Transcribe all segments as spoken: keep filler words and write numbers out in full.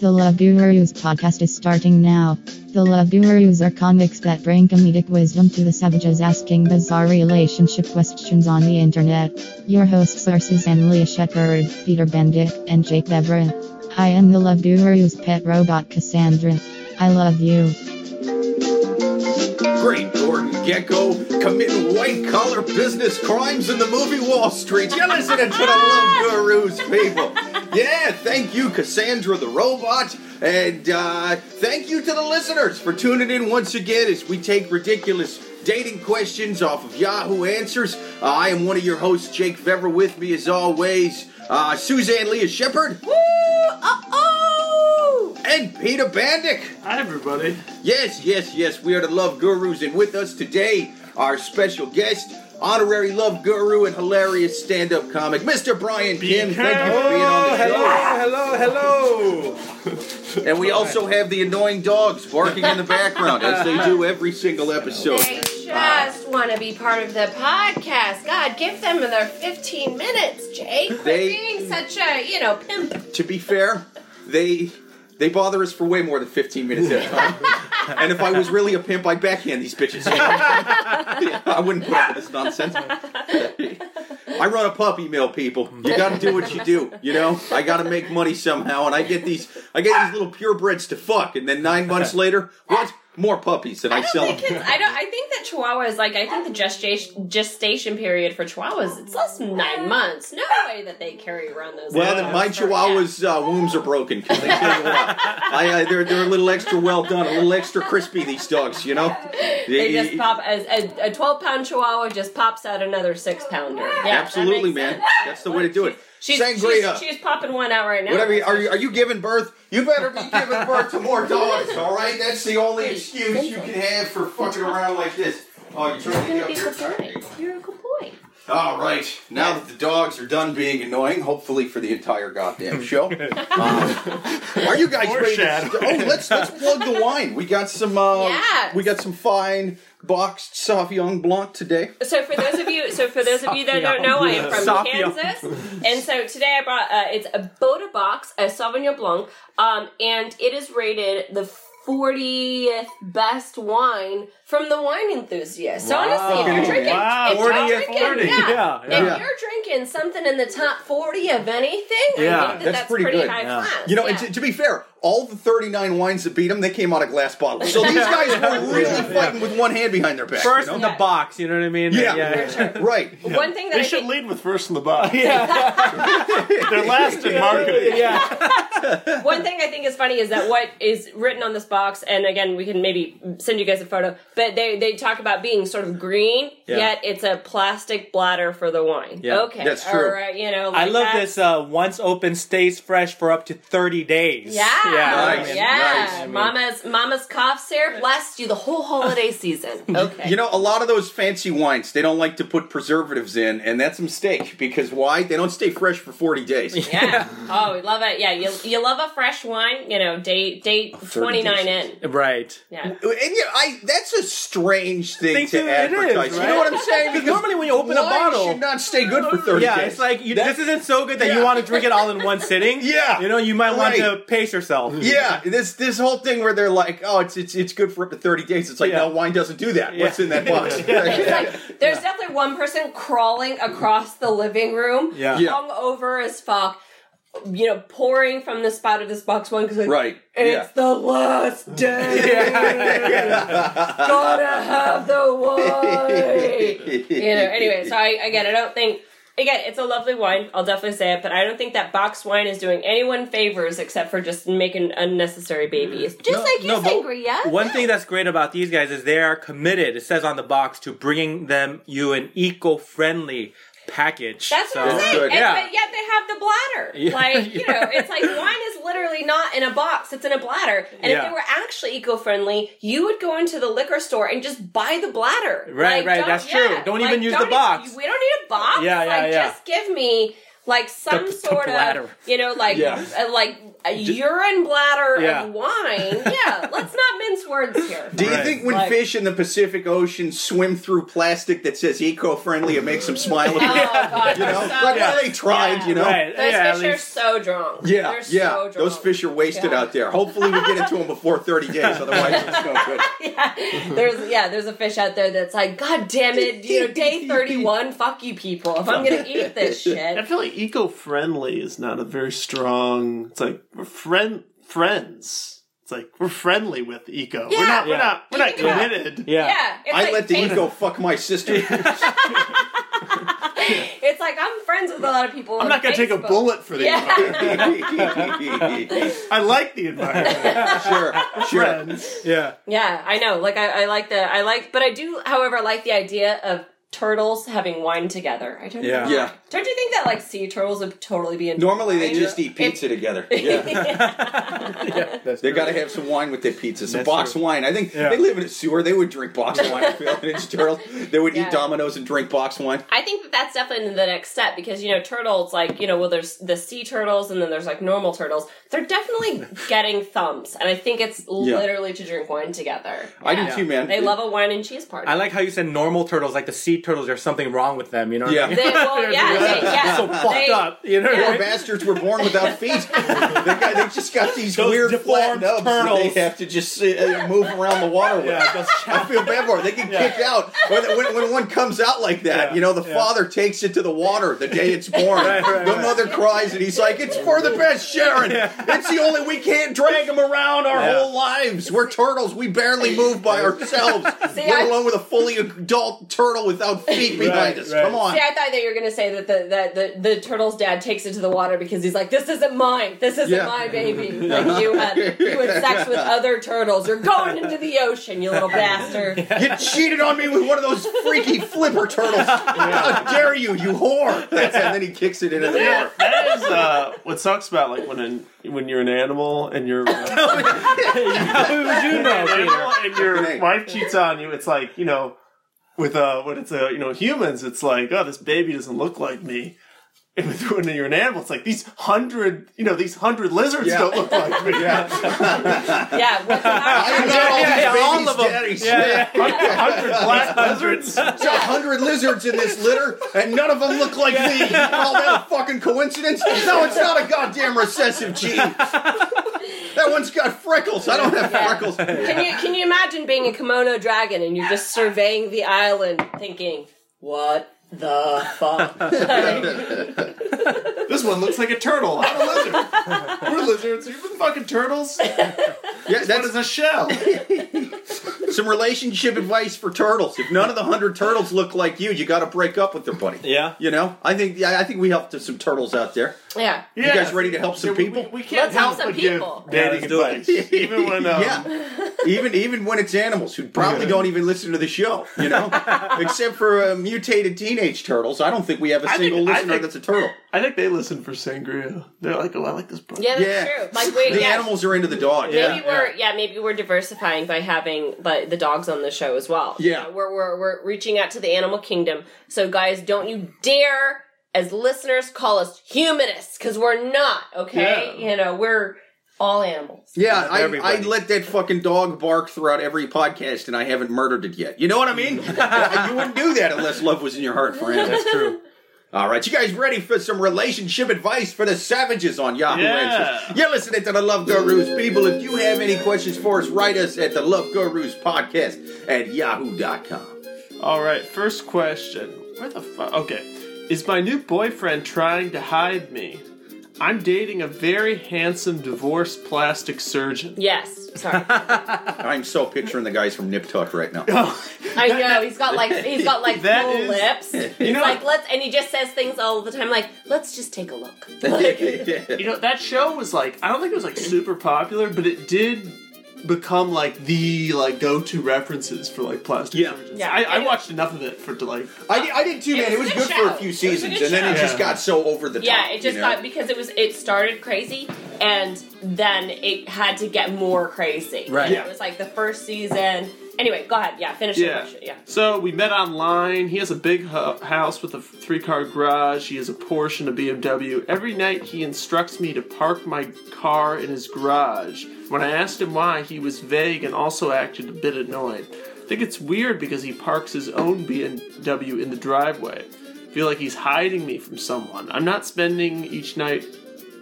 The Love Gurus podcast is starting now. The Love Gurus are comics that bring comedic wisdom to the savages asking bizarre relationship questions on the internet. Your hosts are Suzanne Lea Shepherd, Peter Bandyk, and Jake Vevera. I am the Love Gurus' pet robot Cassandra. I love you. Great Gordon Gekko committing white-collar business crimes in the movie Wall Street. You're listening to the Love Gurus, people. Yeah, thank you, Cassandra the robot. And uh, thank you to the listeners for tuning in once again as we take ridiculous dating questions off of Yahoo Answers. Uh, I am one of your hosts, Jake Vevera. With me, as always, uh, Suzanne Lea Shepherd. Woo! Uh-oh! And Peter Bandyk. Hi, everybody. Yes, yes, yes. We are the Love Gurus, and with us today, our special guest, honorary love guru and hilarious stand-up comic, Mister Brian Kim. Thank you for being on the show. Hello, hello, hello. And we also have the annoying dogs barking in the background, as they do every single episode. They just want to be part of the podcast. God, give them their fifteen minutes, Jake. Quit they, being such a, you know, pimp. To be fair, they... They bother us for way more than fifteen minutes at a time. And if I was really a pimp, I'd backhand these bitches. Yeah, I wouldn't put up with this nonsense. I run a puppy mill, people. You gotta do what you do, you know? I gotta make money somehow, and I get these I get these little purebreds to fuck, and then nine months later, what? More puppies than I, I sell them. I don't. I think that Chihuahuas, like, I think the gestation, gestation period for Chihuahuas, it's less than nine months. No way that they carry around those. Well, yeah, my Chihuahua's uh, wombs are broken. They carry I, uh, they're they're a little extra well done, a little extra crispy. These dogs, you know. They, they just pop as a twelve-pound Chihuahua just pops out another six-pounder. Yeah, absolutely, that man. Sense. That's the way to do it. She's, she's, she's popping one out right now. Whatever, are you, are you giving birth? You better be giving birth to more dogs, all right? That's the only excuse you can have for fucking around like this. Oh, you're trying to get up your boy. You're a good boy. All right, now that the dogs are done being annoying, hopefully for the entire goddamn show. Uh, are you guys ready? To, oh, let's let's plug the wine. We got some. Uh, yes. We got some fine boxed Sauvignon Blanc today. So for those of you, so for those of you that don't know, I am from Sauvignon. Kansas, and so today I brought uh, it's a Boda Box, a Sauvignon Blanc, um, and it is rated the fortieth best wine from the Wine Enthusiasts. So wow. Honestly, if you're drinking, wow. if, you're drinking forty. Yeah, yeah. if yeah. you're drinking something in the top forty of anything, yeah. I think that that's, that's pretty, pretty high yeah. class. You know, yeah. and to, to be fair, all the thirty-nine wines that beat them, they came out of glass bottles. So these guys were really yeah, fighting yeah. with one hand behind their back. First you know? in the yeah. box, you know what I mean? Yeah, yeah, yeah, yeah. Sure. right. Yeah. One thing that they I should think... lead with first in the box. Yeah, they're last in marketing. Yeah. One thing I think is funny is that what is written on this box, and again, we can maybe send you guys a photo, but they, they talk about being sort of green, yeah. yet it's a plastic bladder for the wine. Yeah. Okay, that's true. All right, you know, like I love that. This uh, once open stays fresh for up to thirty days. Yeah. Yeah, nice, I mean, yeah. Nice. Mama's Mama's cough syrup lasts you the whole holiday season. Okay. You know, a lot of those fancy wines, they don't like to put preservatives in, and that's a mistake, because why? They don't stay fresh for forty days. Yeah. Oh, we love it. Yeah, you you love a fresh wine, you know, day, day oh, twenty-nine in. Right. Yeah. And yeah, you know, I that's a strange thing they to advertise. Is, right? You know what I'm saying? Because normally when you open a bottle, should not stay good for thirty yeah, days. Yeah, it's like, you, this isn't so good that yeah. you want to drink it all in one sitting. Yeah. You know, you might right. want to pace yourself. Yeah, this this whole thing where they're like, oh, it's it's it's good for up to thirty days. It's like, yeah. no, wine doesn't do that. Yeah. What's in that box? yeah. Like, there's yeah. definitely one person crawling across the living room, yeah. Yeah. hungover as fuck, you know, pouring from the spout of this box wine because like, right. it's yeah. the last day. yeah. Gotta have the wine. You know. Anyway, so I again, I don't think. Again, it's a lovely wine. I'll definitely say it, but I don't think that box wine is doing anyone favors except for just making unnecessary babies. Just no, like you, no, sangria. One thing that's great about these guys is they are committed, it says on the box, to bringing them you an eco-friendly package. That's so. What I'm saying. And, yeah. But yet they have the bladder. Yeah. Like, you know, it's like wine is literally not in a box. It's in a bladder. And yeah. if they were actually eco-friendly, you would go into the liquor store and just buy the bladder. Right, like, right. That's yeah. true. Don't like, even use don't the box. E- we don't need a box. Yeah, yeah, like, yeah. Just give me... like some the, sort the of, you know, like yeah. a, like a Just, urine bladder yeah. of wine. Yeah, let's not mince words here. Do you right. think when like, fish in the Pacific Ocean swim through plastic that says eco-friendly, it makes them smile? Oh, God. You know, so like, yeah. well, they tried, yeah. you know. Right. Those yeah, fish are so drunk. Yeah, They're yeah. So drunk. Those fish are wasted yeah. out there. Hopefully we get it to them before thirty days, otherwise it's no good. yeah. There's, yeah, there's a fish out there that's like, God damn it, you know, day thirty-one, fuck you people, if I'm going to eat this shit. I feel like eco-friendly is not a very strong. It's like we're friend friends. It's like we're friendly with eco. Yeah. We're not. Yeah. We're not. We're not committed. Yeah. yeah. I like let the painful. eco fuck my sister. It's like I'm friends with a lot of people. I'm not going to take a bullet for the yeah. environment. I like the environment. Sure, sure. Friends. Yeah. Yeah, I know. Like I, I like the. I like, but I do, however, like the idea of. Turtles having wine together. I don't yeah. know. Yeah. Don't you think that like sea turtles would totally be in Normally wine? They just eat pizza it, together. Yeah. yeah. yeah that's they true. gotta have some wine with their pizza. Some that's box true. wine. I think yeah. they live in a sewer. They would drink box wine. I feel like it's turtles. They would yeah. eat Dominoes and drink box wine. I think that that's definitely the next step because, you know, turtles, like, you know, well, there's the sea turtles and then there's like normal turtles. They're definitely getting thumbs. And I think it's yeah. literally to drink wine together. Yeah. I do too, man. They it, love a wine and cheese party. I like how you said normal turtles, like the sea turtles, there's something wrong with them, you know what yeah. I mean? They, well, yeah, they, yeah. so fucked they, up, you know? Poor yeah. bastards were born without feet. they, got, they just got these Those weird deformed turtles that they have to just uh, move around the water with. Yeah, I feel bad for them. They get yeah. kicked out. When, when, when one comes out like that, yeah. you know, the yeah. father takes it to the water the day it's born. right, right, the right. mother cries and he's like, it's for the best, Sharon. Yeah. It's the only, we can't drag them around our yeah. whole lives. We're turtles. We barely move by ourselves, See, let alone I, with a fully adult turtle with without feet behind right, us. Right. Come on. See, I thought that you were going to say that the, that the the turtle's dad takes it to the water because he's like, this isn't mine. This isn't yeah. my baby. Like you had you had sex with other turtles. You're going into the ocean, you little bastard. You cheated on me with one of those freaky flipper turtles. How dare you, you whore. That's, and then he kicks it into the yeah. water. That is uh, what sucks about like when an, when you're an animal and you're uh, you know, and your wife cheats on you, it's like, you know, With uh, when it's uh, you know, humans, it's like, oh, this baby doesn't look like me. And with, when you're an animal, it's like these hundred, you know, these hundred lizards yeah. don't look like me. Yeah, yeah. What's I know all yeah, these yeah, all of them. Daddy, yeah, yeah. yeah. hundred black lizards. There's a hundred lizards in this litter, and none of them look like yeah. me. All that a fucking coincidence? No, it's not a goddamn recessive gene. That one's got freckles. I don't have yeah. freckles. Can you can you imagine being a kimono dragon and you're just surveying the island, thinking, "What the fuck?" This one looks like a turtle. I'm a lizard. We're lizards. You've been fucking turtles. Yeah, that is a shell. Some relationship advice for turtles. If none of the hundred turtles look like you, you got to break up with their buddy. Yeah, you know. I think. Yeah, I think we helped some turtles out there. Yeah. You yeah. guys ready to help some yeah, people? We, we can't Let's help, help some people. Dating advice, even when um... yeah, even even when it's animals who probably yeah. don't even listen to the show, you know, except for uh, mutated teenage turtles. I don't think we have a I single think, listener think, that's a turtle. I think they listen for sangria. They're like, oh, I like this book. Yeah, that's yeah. true. Like, wait, the yeah. animals are into the dog. Maybe yeah. we're yeah. yeah, maybe we're diversifying by having but the dogs on the show as well. Yeah, you know, we're we're we're reaching out to the animal kingdom. So guys, don't you dare. As listeners, call us humanists, because we're not, okay? Yeah. You know, we're all animals. Yeah, I, I let that fucking dog bark throughout every podcast, and I haven't murdered it yet. You know what I mean? You wouldn't do that unless love was in your heart, friend. That's true. All right, you guys ready for some relationship advice for the savages on Yahoo yeah. Answers? You're listening to The Love Gurus, people. If you have any questions for us, write us at the love gurus podcast at yahoo dot com. All right, first question. Where the fuck? Okay. Is my new boyfriend trying to hide me? I'm dating a very handsome divorced plastic surgeon. Yes. Sorry. I'm so picturing the guys from Nip Tuck right now. Oh, I know. He's got like he's got like full is, lips. He's you know, like let's and he just says things all the time like, let's just take a look. Like, you know, that show was like, I don't think it was like super popular, but it did become like the like go-to references for like plastic yeah. surgeons. Yeah, I, I watched enough of it for to like. I, I did too, man. It was, it was good, good for a few seasons, a and then show. it yeah. just got so over the top. Yeah, it just you know? got because it was it started crazy, and then it had to get more crazy. Right. Yeah. It was like the first season. Anyway, go ahead. Yeah, finish yeah. the question. Yeah. So we met online. He has a big ho- house with a three-car garage. He has a Porsche and a B M W. Every night he instructs me to park my car in his garage. When I asked him why, he was vague and also acted a bit annoyed. I think it's weird because he parks his own B M W in the driveway. I feel like he's hiding me from someone. I'm not spending each night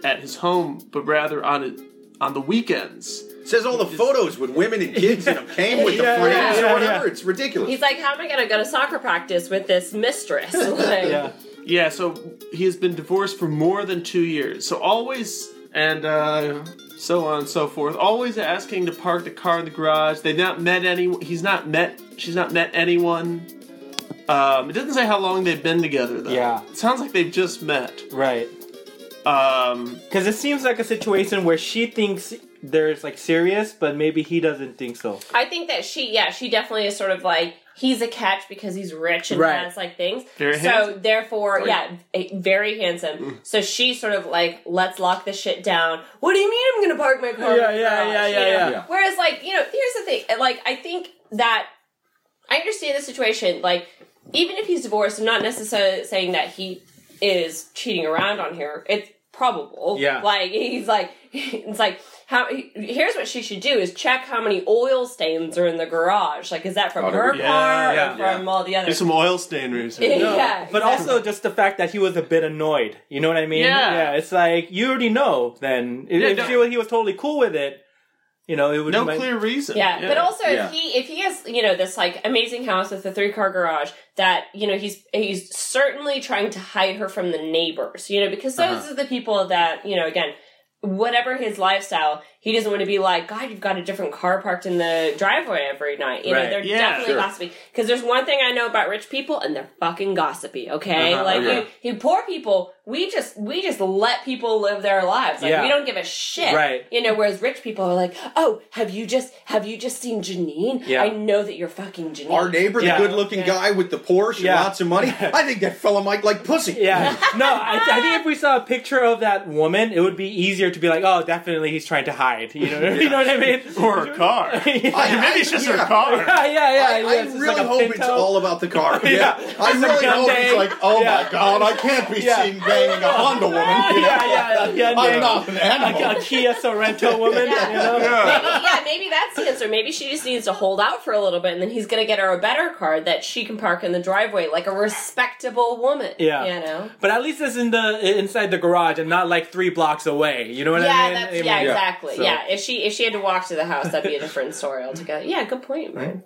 at his home, but rather on it on the weekends. Says all the photos with women and kids in them came with yeah, the friends yeah, yeah, or whatever. Yeah. It's ridiculous. He's like, how am I going to go to soccer practice with this mistress? Like, yeah. yeah, so he has been divorced for more than two years. So always, and uh, so on and so forth, always asking to park the car in the garage. They've not met anyone. He's not met, she's not met anyone. Um, it doesn't say how long they've been together, though. Yeah. It sounds like they've just met. Right. Um, because it seems like a situation where she thinks there's like serious, but maybe he doesn't think so. I think that she, yeah, she definitely is sort of like he's a catch because he's rich and right. has like things. Very so handsome. Therefore, very. yeah, very handsome. Mm. So she's sort of like, let's lock this shit down. What do you mean I'm gonna park my car? Yeah, yeah, garage, yeah, yeah, yeah, yeah, yeah. Whereas, like, you know, here's the thing. Like, I think that I understand the situation. Like, even if he's divorced, I'm not necessarily saying that he is cheating around on her. It's probable. Yeah. Like, he's like, it's like, how, here's what she should do is check how many oil stains are in the garage. Like, is that from oh, her yeah, car yeah, or yeah. from all the others? There's some oil stain reasons. Yeah. No. Exactly. But also just the fact that he was a bit annoyed. You know what I mean? Yeah. yeah it's like, you already know then. Yeah, if no. she, he was totally cool with it, you know, it would no be my... clear reason. Yeah, yeah. but also yeah. if he if he has, you know, this like amazing house with a three car garage, that, you know, he's he's certainly trying to hide her from the neighbors, you know, because those uh-huh. are the people that, you know, again, whatever his lifestyle, he doesn't want to be like, God, you've got a different car parked in the driveway every night. You right. know, they're yeah, definitely sure. gossipy. Because there's one thing I know about rich people, and they're fucking gossipy, okay? Uh-huh, like, okay. You, you poor people, we just we just let people live their lives. Like, yeah. we don't give a shit. Right. You know, whereas rich people are like, oh, have you just have you just seen Janine? Yeah. I know that you're fucking Janine. Our neighbor, yeah. the good-looking yeah. guy with the Porsche yeah. and lots of money, I think that fella might like pussy. Yeah. no, I, I think if we saw a picture of that woman, it would be easier to be like, oh, definitely he's trying to hide. You know, you know what I mean? Or her car. yeah. I, maybe it's just yeah. her car. Yeah, yeah, yeah. I, I it's really like hope pinto. It's all about the car. yeah. yeah. I really hope it's like, oh yeah. my God, I can't be yeah. seen banging a Honda woman. You know? Yeah, yeah, yeah. I'm not an animal. Like a Kia Sorento woman. yeah. You know? yeah. Maybe, yeah, maybe that's the answer. Maybe she just needs to hold out for a little bit, and then he's going to get her a better car that she can park in the driveway, like a respectable woman. Yeah. You know? But at least it's in the inside the garage and not like three blocks away. You know what yeah, I mean? That's, I mean? Yeah, exactly. So. Yeah, if she if she had to walk to the house, that'd be a different story altogether. Yeah, good point, man.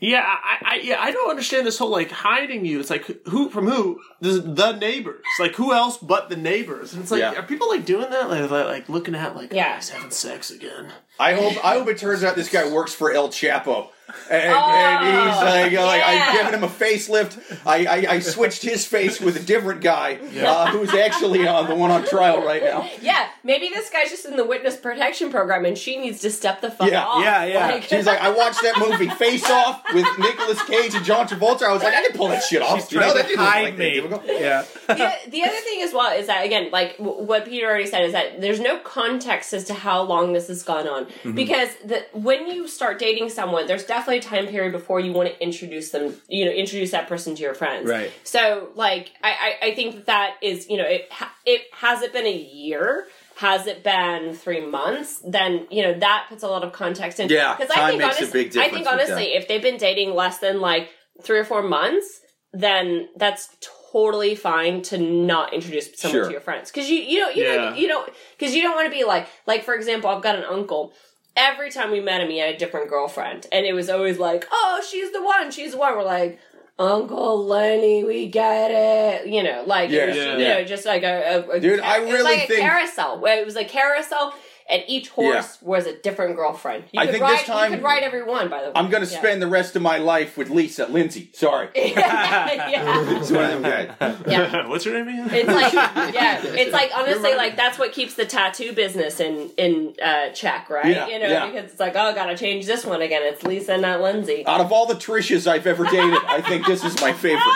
Yeah, I, I yeah I don't understand this whole like hiding you. It's like who from who? This, the neighbors. Like who else but the neighbors? And it's like yeah. are people like doing that? Like like looking at like yeah. oh, he's having sex again. I hope I hope it turns out this guy works for El Chapo. And, oh, and he's like, yeah. like, I've given him a facelift. I, I, I switched his face with a different guy yeah. uh, who's actually on the one on trial right now. Yeah, maybe this guy's just in the witness protection program and she needs to step the fuck yeah. off. Yeah, yeah, yeah. She's like, I watched that movie Face Off with Nicolas Cage and John Travolta. I was like, I didn't pull that shit off. She's you know, that didn't look like me. Yeah. The, the other thing as well is that, again, like what Peter already said, is that there's no context as to how long this has gone on. Mm-hmm. Because the, when you start dating someone, there's definitely definitely a time period before you want to introduce them, you know, introduce that person to your friends. Right. So, like, I, I, I think that, that is, you know, it, it has it been a year? Has it been three months? Then, you know, that puts a lot of context in. Yeah, time I think, makes honest, a big difference. I think, honestly, if they've been dating less than, like, three or four months, then that's totally fine to not introduce someone sure. to your friends. Because you, you don't, you yeah. know, you don't, because you don't want to be like, like, for example, I've got an uncle. Every time we met him, he had a different girlfriend. And it was always like, oh, she's the one, she's the one. We're like, Uncle Lenny, we get it. You know, like, yeah, was, yeah, you yeah. know, just like a, a, a Dude, I really it was like a think... carousel. It was a carousel, and each horse yeah. was a different girlfriend. You I could think ride, this time... You could ride every one, by the way. I'm going to yeah. spend the rest of my life with Lisa. Lindsay, sorry. yeah. It's one of them guys. Yeah. What's her name again? It's like, yeah. It's like, honestly, like, that's what keeps the tattoo business in, in uh, check, right? Yeah. You know, yeah. because it's like, oh, gotta change this one again. It's Lisa, not Lindsay. Out of all the Trishas I've ever dated, I think this is my favorite.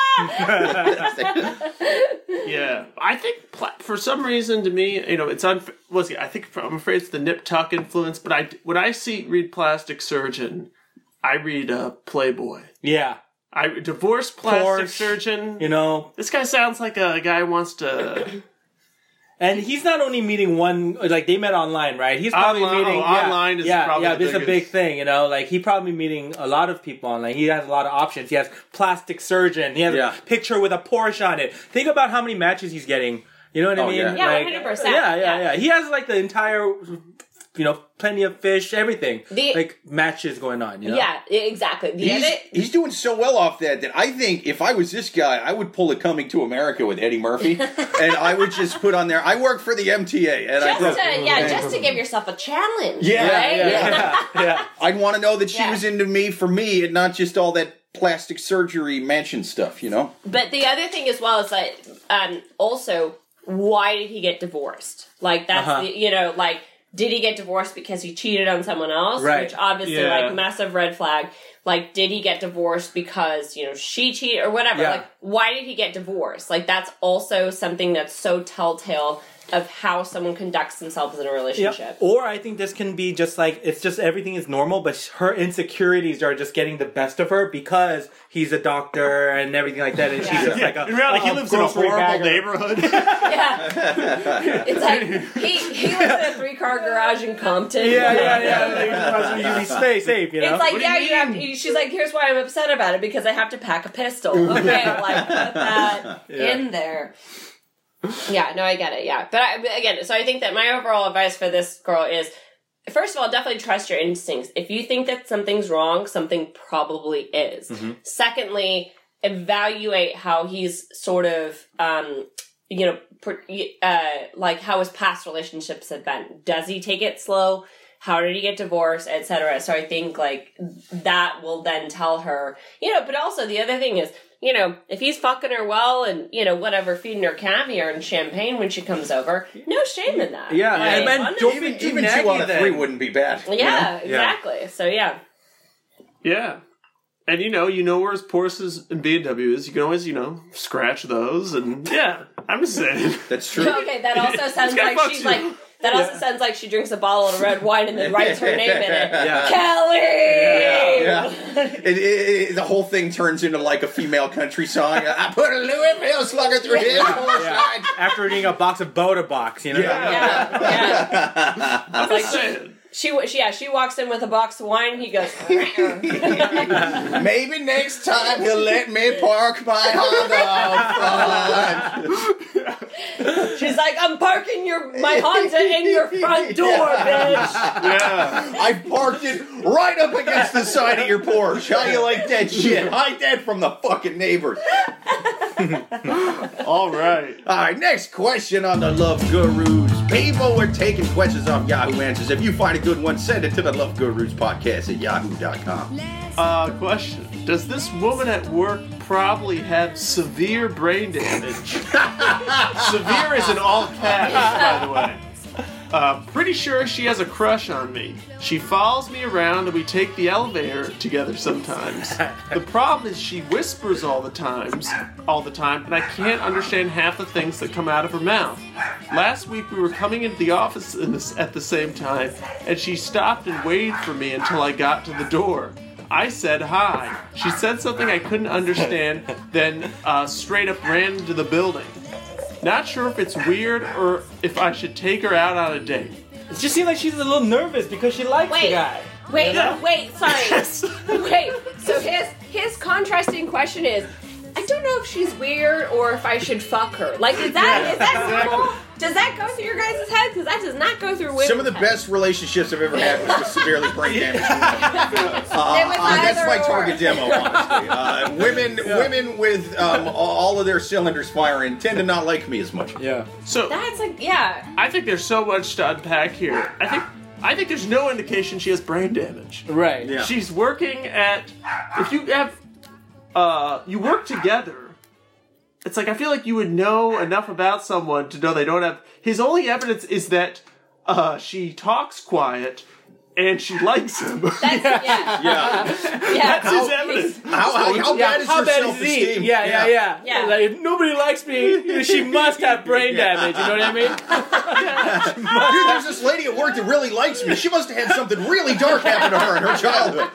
yeah. I think, pla- for some reason, to me, you know, it's unfair. Was he? I think I'm afraid it's the Nip Tuck influence, but I when I see read Plastic Surgeon, I read uh, Playboy. Yeah. I divorced plastic Porsche, surgeon. You know. This guy sounds like a guy who wants to... And he's not only meeting one, like, they met online, right? He's probably online, meeting... Oh, yeah, online is yeah, probably yeah, the it's biggest. A big thing, you know? Like, he's probably meeting a lot of people online. He has a lot of options. He has plastic surgeon. He has yeah. a picture with a Porsche on it. Think about how many matches he's getting. You know what oh, I mean? Yeah, yeah like, one hundred percent. Yeah, yeah, yeah, yeah. He has, like, the entire, you know, plenty of fish, everything. The, like, matches going on, you know? Yeah, exactly. The he's, edit, he's doing so well off that that I think if I was this guy, I would pull a Coming to America with Eddie Murphy. And I would just put on there, I work for the M T A. And just I to, yeah, just to give yourself a challenge, yeah, right? Yeah, yeah, yeah, yeah. I'd want to know that she yeah. was into me for me and not just all that plastic surgery mansion stuff, you know? But the other thing as well is that, um, also... why did he get divorced? Like, that's, uh-huh. the, you know, like, did he get divorced because he cheated on someone else? Right. Which, obviously, yeah. like, massive red flag. Like, did he get divorced because, you know, she cheated or whatever? Yeah. Like, why did he get divorced? Like, that's also something that's so telltale of how someone conducts themselves in a relationship. Yep. Or I think this can be just like, it's just everything is normal, but her insecurities are just getting the best of her because he's a doctor and everything like that. And yeah. she's just yeah. like a, in reality, he lives in a horrible bagger. neighborhood. Yeah. It's like, he, he lives in a three-car garage in Compton. Yeah, yeah, yeah. yeah. You stay safe, you know? It's like, what yeah, you, you have to, she's like, here's why I'm upset about it, because I have to pack a pistol. Okay, like, put that yeah. in there. Yeah, no, I get it, yeah. But, I, but again, so I think that my overall advice for this girl is, first of all, definitely trust your instincts. If you think that something's wrong, something probably is. Mm-hmm. Secondly, evaluate how he's sort of, um, you know, per, uh, like how his past relationships have been. Does he take it slow? How did he get divorced, et cetera? So I think, like, that will then tell her, you know, but also the other thing is, you know, if he's fucking her well and, you know, whatever, feeding her caviar and champagne when she comes over, no shame in that. Yeah. Right? And then don't even, be even two out of three wouldn't be bad. Yeah, you know? Exactly. Yeah. So, yeah. Yeah. And, you know, you know where his Porsches and B M W is. You can always, you know, scratch those. And, yeah, I'm just saying. That's true. Okay, that also sounds like she's you. like... That also yeah. sounds like she drinks a bottle of red wine and then writes her name in it. Yeah. Kelly! Yeah. Yeah. It, it, it, the whole thing turns into like a female country song. I put a Louisville slugger through his horse yeah. After eating a box of Boda Box, you know? Yeah. yeah. yeah. yeah. It's like she, she, she, yeah, she walks in with a box of wine, he goes, maybe next time he'll let me park my Honda front. She's like, I'm parking your my Honda in your front door, yeah. bitch. Yeah. I parked it right up against the side of your Porsche. How you like that shit? Hide that from the fucking neighbors. All right. All right, next question on The Love Gurus. People, we're taking questions off Yahoo Answers. If you find a good one, send it to the Love Gurus podcast at yahoo dot com. Uh, question. Does this woman at work probably have severe brain damage? Severe is in all caps, by the way. Uh, pretty sure she has a crush on me. She follows me around and we take the elevator together sometimes. The problem is she whispers all the times, all the time, and I can't understand half the things that come out of her mouth. Last week we were coming into the office in this, at the same time, and she stopped and waited for me until I got to the door. I said hi. She said something I couldn't understand, then uh, straight up ran into the building. Not sure if it's weird or if I should take her out on a date. It just seems like she's a little nervous because she likes wait, the guy. Wait, you know? wait, sorry. Wait, so his his contrasting question is, I don't know if she's weird or if I should fuck her. Like, is that yeah, is that exactly. normal? Does that go through your guys' heads? Because that does not go through women's Some of the heads. Best relationships I've ever had was with severely brain damaged women. Uh, uh, that's my or. target demo, honestly. Uh, women yeah. women with um, all of their cylinders firing tend to not like me as much. Yeah. So that's like, yeah. I think there's so much to unpack here. I think... I think there's no indication she has brain damage. Right. Yeah. She's working at... If you have... Uh, you work together. It's like, I feel like you would know enough about someone to know they don't have... His only evidence is that uh, she talks quiet and she likes him. That's, yeah. Yeah. yeah. That's how, his evidence. How, how, how yeah, bad is how her self-esteem? Yeah, yeah, yeah. yeah. yeah. Like, if nobody likes me, she must have brain damage. You know what I mean? Dude, there's this lady at work that really likes me. She must have had something really dark happen to her in her childhood.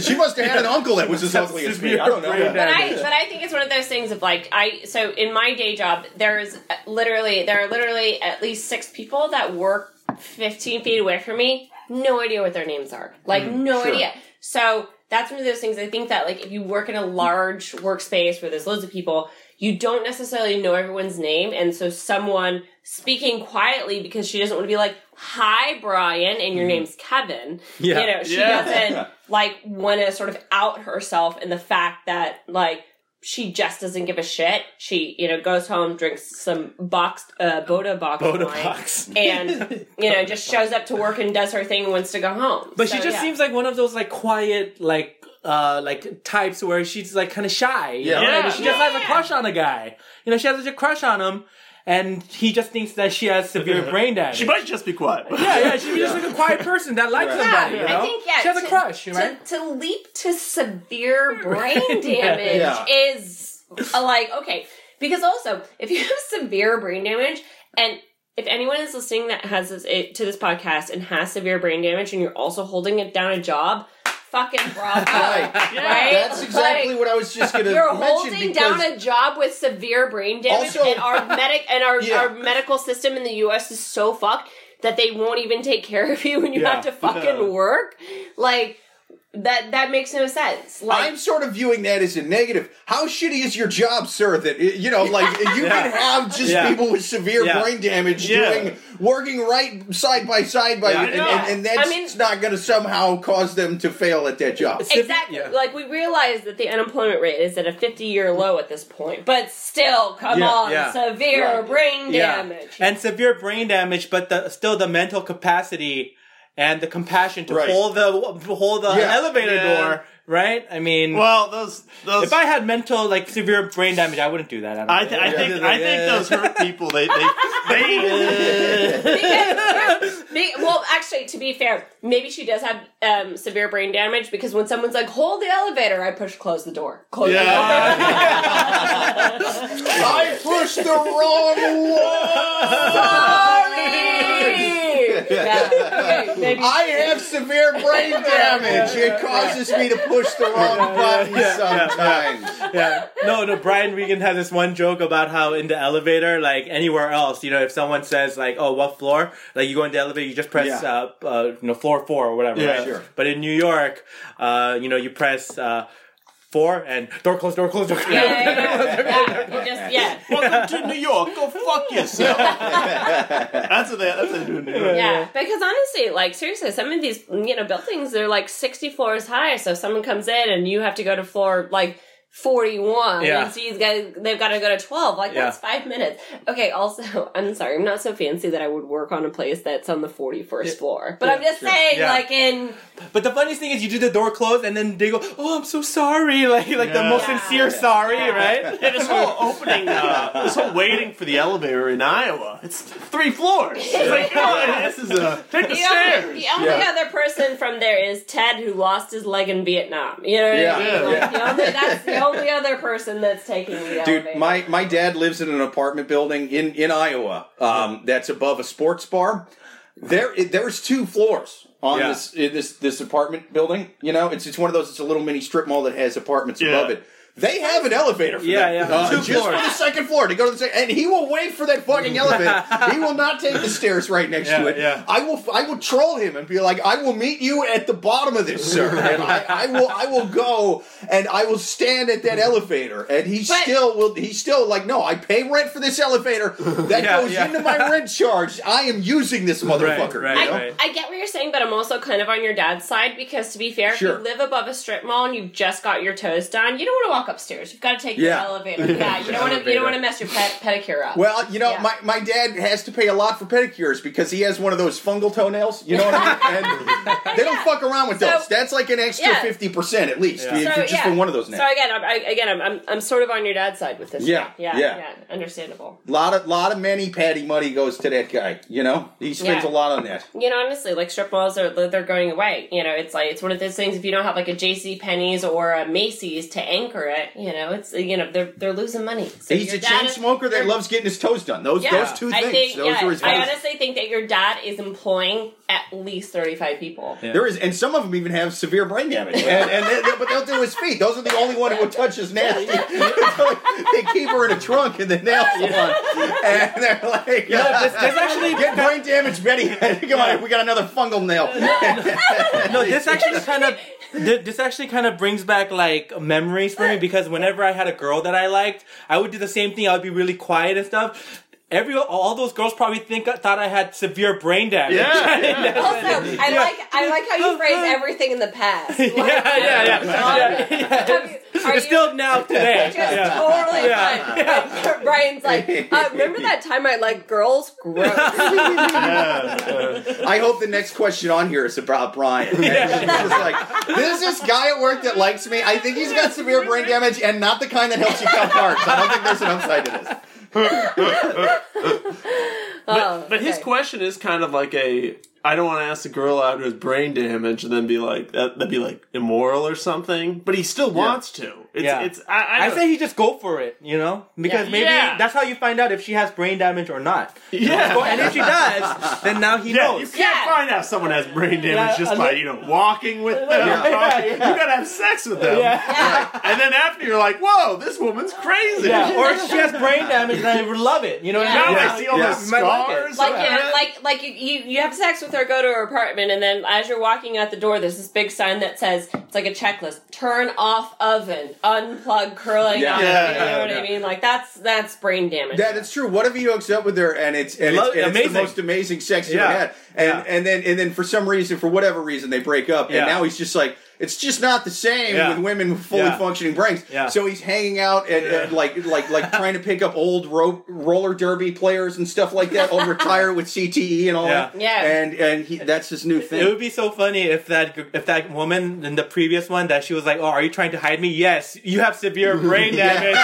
She must have had an uncle that was as ugly as me. I don't know. But I, but I think it's one of those things of like, I, so in my day job, there's literally, there are literally at least six people that work fifteen feet away from me. No idea what their names are. Like, mm, no sure. idea. So that's one of those things. I think that like, if you work in a large workspace where there's loads of people, you don't necessarily know everyone's name, and so someone speaking quietly because she doesn't want to be like, "Hi, Brian," and your name's Kevin. Yeah. You know, she yeah. doesn't like want to sort of out herself in the fact that like she just doesn't give a shit. She, you know, goes home, drinks some boxed uh, Boda Box Boda wine, box. and you know, just shows up to work and does her thing and wants to go home. But so, she just yeah. seems like one of those like quiet like. Uh, like types where she's like kind of shy. You yeah. know? Yeah. Like, she just yeah. has a crush on a guy. You know, she has such a crush on him, and he just thinks that she has severe brain damage. She might just be quiet. yeah, yeah, she's yeah. just like a quiet person that likes right. somebody. Yeah, you know? I think, yeah, she has to, a crush. You to, right? to leap to severe brain damage yeah. is a, like okay, because also if you have severe brain damage and. If anyone is listening that has this, it, to this podcast and has severe brain damage and you're also holding it down a job, fucking bravo. Right. Yeah. Right? That's exactly like, what I was just going to mention. You're holding down a job with severe brain damage also, and our medic and our, yeah. our medical system in the U S is so fucked that they won't even take care of you when you yeah. have to fucking no. work. Like... That that makes no sense. Like, I'm sort of viewing that as a negative. How shitty is your job, sir? That you know, like you yeah. can have just yeah. people with severe yeah. brain damage yeah. doing working right side by side by, yeah, and, and, and that's I mean, not going to somehow cause them to fail at that job. Exactly. Yeah. Like we realize that the unemployment rate is at a fifty-year low at this point, but still, come yeah, on, yeah. severe right. brain damage yeah. and severe brain damage, but the, still the mental capacity. And the compassion to right. hold the hold the yeah. elevator yeah. door, right? I mean, well, those those. If I had mental like severe brain damage, I wouldn't do that. I, I, th- I think yeah. I think those hurt people. They they. they because, they, well, actually, to be fair, maybe she does have um, severe brain damage because when someone's like, "Hold the elevator," I push close the door. Close yeah. the door. I pushed the wrong one. Sorry. Yeah. Okay, maybe. I have severe brain damage. It causes me to push the wrong button yeah, sometimes. Yeah, yeah. No, no, Brian Regan has this one joke about how in the elevator, like anywhere else, you know, if someone says like, oh, what floor? Like you go in the elevator, you just press yeah. uh, uh, you know, floor four or whatever. Yeah, right? Sure. But in New York, uh, you know, you press... Uh, Four and door closed, door closed, door closed. Yeah, yeah, yeah. yeah. Just, yeah. Welcome to New York. Go fuck yourself. That's what they. That's what they do in New York. Yeah, because honestly, like seriously, some of these you know buildings they're like sixty floors high. So if someone comes in and you have to go to floor like forty-one, yeah. and so these guys they've got to go to twelve. Like yeah. that's five minutes. Okay. Also, I'm sorry, I'm not so fancy that I would work on a place that's on the forty-first yeah. floor. But yeah, I'm just sure. saying, yeah. like in. But the funniest thing is you do the door close and then they go, oh, I'm so sorry. Like like yeah. the most sincere yeah. sorry, yeah. right? Yeah, this whole opening, uh, this whole waiting for the elevator in Iowa, it's three floors. It's like, oh, this is a, take the, the stairs. Only, the only yeah. other person from there is Ted who lost his leg in Vietnam. You know what yeah. I mean? Yeah. Like, yeah. The only, that's the only other person that's taking the Dude, elevator. Dude, my, my dad lives in an apartment building in, in Iowa um, that's above a sports bar. There, there's two floors on yeah. this in this this apartment building. You know, it's it's one of those. It's a little mini strip mall that has apartments yeah. above it. They have an elevator for yeah, that. Yeah, uh, two just floors. For the second floor to go to the second, and he will wait for that fucking elevator. He will not take the stairs right next yeah, to it. Yeah. I will, I will troll him and be like, "I will meet you at the bottom of this, sir." And I, I will, I will go and I will stand at that elevator. And he but, still will. He's still like, "No, I pay rent for this elevator. That yeah, goes yeah. into my rent charge. I am using this motherfucker." Right, right, you know? right. I get what you're saying, but I'm also kind of on your dad's side because, to be fair, sure. if you live above a strip mall and you've just got your toes done, you don't want to walk upstairs. You've got to take yeah. the elevator. Yeah, you don't want to. You don't want to mess your pet, pedicure up. Well, you know, yeah. my, my dad has to pay a lot for pedicures because he has one of those fungal toenails. You know what I mean? And they don't yeah. fuck around with so, those. That's like an extra fifty yeah. percent at least. Yeah. So, just yeah. for one of those. Now. So again, I, again, I'm, I'm I'm sort of on your dad's side with this. Yeah, yeah. yeah, yeah. Understandable. Lot of lot of many patty money goes to that guy. You know, he spends yeah. a lot on that. You know, honestly, like strip malls are they're going away. You know, it's like it's one of those things. If you don't have like a J C Penney's or a Macy's to anchor it. it. You know, it's, you know, they're they're losing money. So he's a chain is, smoker that loves getting his toes done. Those yeah, those two I things. Think, those yeah, are his I values. honestly think that your dad is employing at least thirty-five people. Yeah. There is, and some of them even have severe brain damage. and, and they, they, but they'll do his feet. Those are the only one who will touch his nasty. Like, they keep her in a trunk in the nail salon, yeah. and they're like, you know, uh, this, this actually get brain damage, Betty. Come on, we got another fungal nail. No, this actually kind of. This actually kind of brings back, like, memories for me, because whenever I had a girl that I liked, I would do the same thing. I would be really quiet and stuff. Every all those girls probably think thought I had severe brain damage. Yeah, yeah. Also, I yeah. like I like how you phrase everything in the past. Like, yeah, yeah, yeah. yeah. yeah. You, it's you, still now today. Just yeah. totally yeah. fun. Yeah. Brian's like, uh, remember that time I liked girls? Gross. yeah. I hope the next question on here is about Brian. And yeah. she's just like, there's this guy at work that likes me. I think he's got severe brain damage and not the kind that helps you count cards. I don't think there's an upside to this. but, oh, but his okay. question is kind of like a, I don't want to ask the girl out who has brain damage and then be like that, that'd be like immoral or something. But he still wants yeah. to. It's, yeah. it's. I, I, I say he just go for it, you know, because yeah. maybe yeah. that's how you find out if she has brain damage or not. Yeah, you know? And if she does, then now he yeah, knows. You can't yeah. find out if someone has brain damage yeah, just by you know walking with them. Yeah. Yeah, yeah. You gotta have sex with them, yeah. Yeah. and then after you're like, whoa, this woman's crazy. Yeah. Or if she has brain damage, and I love it. You know, yeah. now yeah. I see all yeah. those scars. Like, yeah, like, like you, you have sex with her, go to her apartment, and then as you're walking out the door, there's this big sign that says it's like a checklist: turn off oven. Unplug curling yeah. on yeah, you know yeah, what yeah. I mean? Like that's that's brain damage. That it's true. What if he hooks up with her and it's and, Lo- it's, and it's the most amazing sex you yeah. had, and yeah. and then and then for some reason, for whatever reason, they break up, yeah. and now he's just like. It's just not the same yeah. with women with fully yeah. functioning brains. Yeah. So he's hanging out and, yeah. and like like like trying to pick up old ro- roller derby players and stuff like that. Or retire with C T E and all yeah. that. Yeah. And and he, that's his new thing. It would be so funny if that if that woman in the previous one that she was like, "Oh, are you trying to hide me? Yes, you have severe brain damage."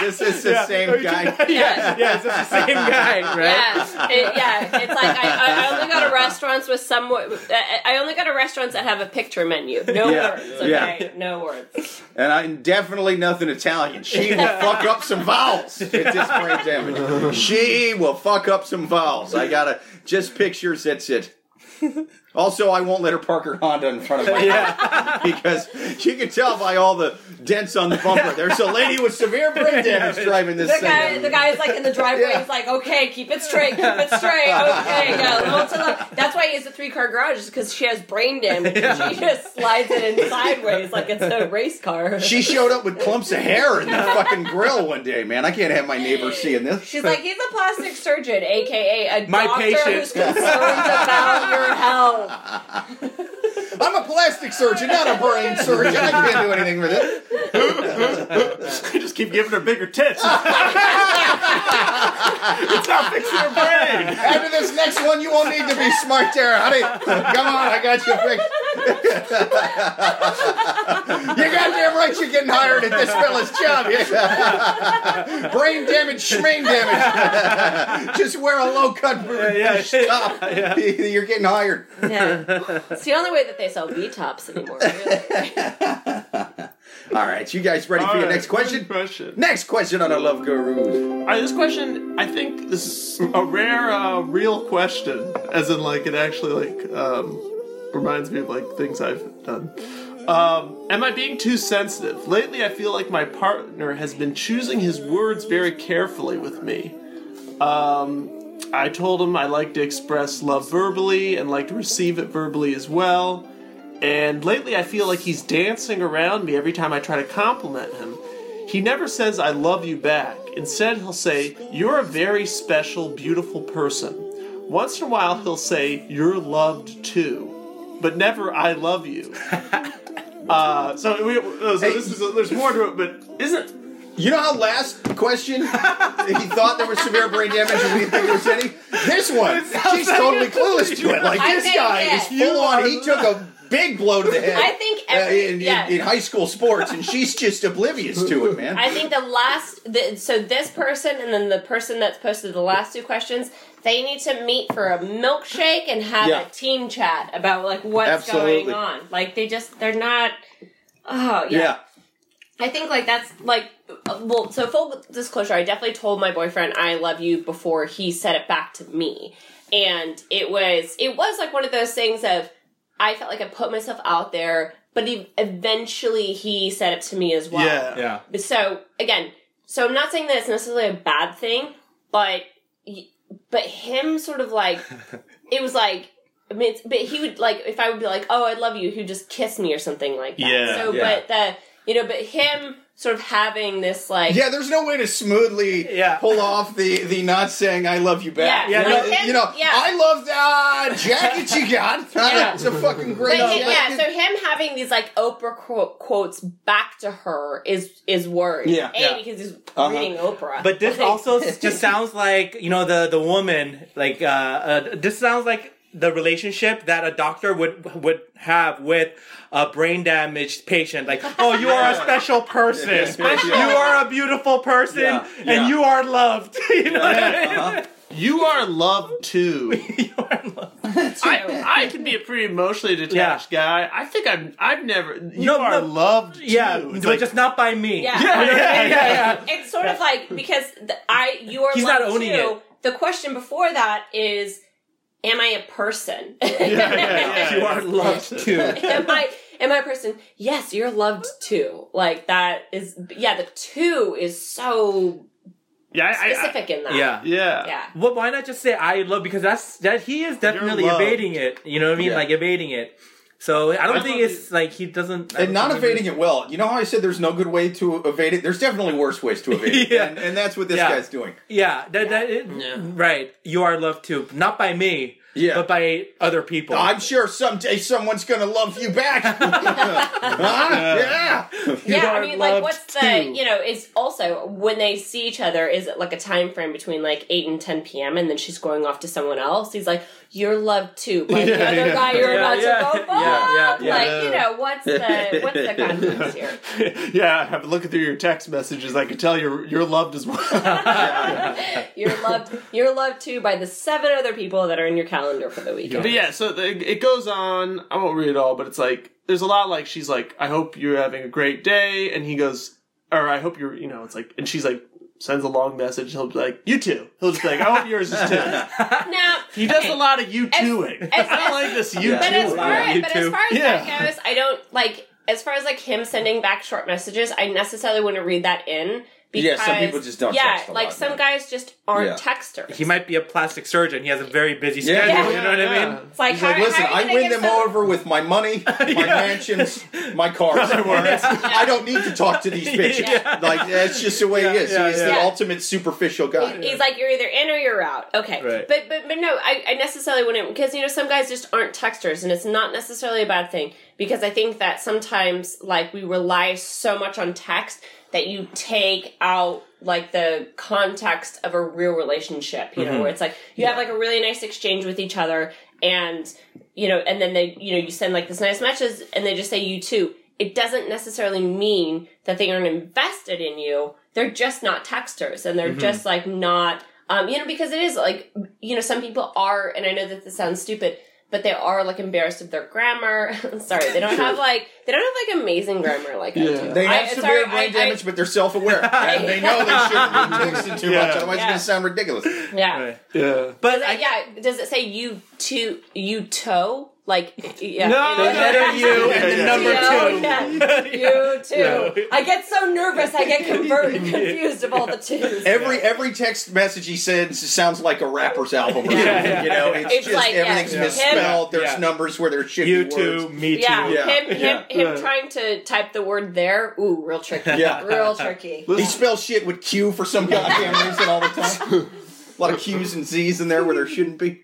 This is the yeah. same guy. Yeah, yeah, yeah it's the same guy, right? Yeah, it, yeah. It's like I, I only go to restaurants with some. I only go to restaurants that have a picture menu. No yeah. words, okay? Yeah. No words. And I'm definitely nothing Italian. She will fuck up some vowels. It's just brain damage. She will fuck up some vowels. I gotta just pictures. That's it. Also, I won't let her park her Honda in front of me yeah. because you can tell by all the dents on the bumper. There's a lady with severe brain damage driving this the thing. Guy, the guy's like in the driveway. Yeah. He's like, okay, keep it straight, keep it straight. Okay, go. That's why he has a three-car garage is because she has brain damage. Yeah. She just slides it in sideways like it's a race car. She showed up with clumps of hair in the fucking grill one day, man. I can't have my neighbor seeing this. She's like, he's a plastic surgeon, a k a a my doctor patient. Who's concerned about your health. I'm a plastic surgeon, not a brain surgeon. I can't do anything with it. I just keep giving her bigger tits. It's not fixing her brain. After this next one, you won't need to be smart there, honey. Come on, I got you fixed. You're goddamn right you're getting hired at this fella's job. Brain damage, schmain damage. Just wear a low-cut yeah, yeah. top. Yeah. You're getting hired. Yeah. It's the only way that they sell V-tops anymore, really. All right, you guys ready All for your right, next question? question? Next question on our Love Gurus. All right, this question, I think this is a rare, uh, real question. As in, like, it actually, like, um... reminds me of, like, things I've done. Um, am I being too sensitive? Lately, I feel like my partner has been choosing his words very carefully with me. Um, I told him I like to express love verbally and like to receive it verbally as well. And lately, I feel like he's dancing around me every time I try to compliment him. He never says, I love you back. Instead, he'll say, you're a very special, beautiful person. Once in a while, he'll say, you're loved too. But never, I love you. uh, so we, so hey, this is a, there's more to it, but isn't... You know how last question, he thought there was severe brain damage and we didn't think there was any? This one, she's totally clueless to it. Like, I this think, guy yeah. is full on, he took a big blow to the head I think every, uh, in, yeah. in, in high school sports, and she's just oblivious to it, man. I think the last... The, so this person and then the person that's posted the last two questions... They need to meet for a milkshake and have yeah. a team chat about, like, what's Absolutely. going on. Like, they just, they're not, Oh, yeah. Yeah. I think, like, that's, like, well, so full disclosure, I definitely told my boyfriend I love you before he said it back to me. And it was, it was, like, one of those things of, I felt like I put myself out there, but eventually he said it to me as well. Yeah. Yeah. So, again, so I'm not saying that it's necessarily a bad thing, but, but him sort of, like, it was, like, I mean, but he would, like, if I would be like, oh, I love you, he would just kiss me or something like that. Yeah, so, yeah. But the... You know, but him sort of having this, like... Yeah, there's no way to smoothly yeah. pull off the, the not saying I love you back. Yeah, yeah. Like no, him, you know, yeah. I love that jacket you got. Yeah. It's a fucking great but jacket. Yeah, so him having these, like, Oprah quote, quotes back to her is, is words. Yeah. A, yeah. because he's uh-huh. reading Oprah. But this also just sounds like, you know, the, the woman, like, uh, uh, this sounds like... the relationship that a doctor would would have with a brain damaged patient, like, oh, you are a special person, yeah, special. You are a beautiful person, yeah, and yeah. you are loved. You know yeah, what I mean? Uh-huh. You are loved too. You are loved too. I, I can be a pretty emotionally detached yeah. guy. I think I'm. I've never. You no, are no, loved too. Yeah, but like, just not by me. Yeah, yeah, yeah. yeah, yeah, yeah. It's sort of like because the, I you are. He's loved not owning too. It. The question before that is. Am I a person? Yeah, yeah, yeah. You are loved too. am I am I a person? Yes, you're loved too. Like that is yeah, the two is so yeah, I, specific I, I, in that. Yeah. Yeah. Yeah. Well, why not just say I love because that's that he is definitely evading it. You know what I mean? Yeah. Like evading it. So I don't I think it's it. Like he doesn't. And not evading it well. You know how I said there's no good way to evade it? There's definitely worse ways to evade it. yeah. and, and that's what this yeah. guy's doing. Yeah. That, yeah. That, it, yeah. Right. You are loved too. Not by me, yeah. but by other people. I'm sure someday someone's going to love you back. huh? Yeah. Yeah. yeah I mean, like, what's too. The, you know, it's also when they see each other, is it like a time frame between like eight and ten p.m. and then she's going off to someone else? He's like, you're loved too, but yeah, the other yeah. guy you're yeah, about yeah. to go fuck. Yeah, yeah, yeah. Like, you know, what's the what's the context here? Yeah, I'm looking through your text messages. I can tell you're you're loved as well. You're loved. You're loved too by the seven other people that are in your calendar for the weekend. Yeah. But yeah, so the, it goes on. I won't read it all, but it's like there's a lot. Like she's like, I hope you're having a great day, and he goes, or I hope you're. You know, it's like, and she's like. Sends a long message, he'll be like, you too. He'll just be like, I hope yours is too. Now, he does okay. a lot of you too-ing. As, as, I don't like this you yeah. too-ing. But, but as far as yeah. that goes, I don't, like, as far as, like, him sending back short messages, I necessarily wouldn't read that in. Because, yeah, some people just don't yeah, text a like lot, some man. Guys just aren't yeah. texters. He might be a plastic surgeon. He has a very busy schedule. Yeah. You know what yeah. I mean? It's like, He's how, like, listen, how I win them some... over with my money, my yeah. mansions, my cars. yeah. Yeah. I don't need to talk to these bitches. Yeah. Like, that's just the way yeah. he is. Yeah. He's yeah. the yeah. ultimate superficial guy. He's yeah. like, you're either in or you're out. Okay. Right. But, but but no, I, I necessarily wouldn't. Because, you know, some guys just aren't texters. And it's not necessarily a bad thing. Because I think that sometimes, like, we rely so much on text that you take out, like, the context of a real relationship, you know, mm-hmm. where it's like, you yeah. have, like, a really nice exchange with each other, and, you know, and then they, you know, you send, like, this nice message, and they just say, you too. It doesn't necessarily mean that they aren't invested in you. They're just not texters, and they're mm-hmm. just, like, not, um, you know, because it is, like, you know, some people are, and I know that this sounds stupid, but they are, like, embarrassed of their grammar. Sorry, they don't have, like, they don't have, like, amazing grammar like yeah. I do. They have I, severe sorry, brain I, damage, I, but they're self-aware. And they know they shouldn't be texting too yeah. much, otherwise yeah. it's going to sound ridiculous. Yeah. Right. Yeah. But, does I, it, yeah, does it say you to, you toe? Like, yeah. No, the letter U and the number two. You too. I get so nervous. I get converted, confused of all the twos. Every every text message he sends sounds like a rapper's album. Or yeah, you know, it's, it's just like, everything's yeah, misspelled. Him, There's yeah. numbers where there should you be words. You too, me too. Yeah, yeah. him, him, yeah. him yeah. trying to type the word there. Ooh, real tricky. Yeah. real tricky. He spells shit with Q for some goddamn reason all the time. A lot of Q's and Z's in there where there shouldn't be.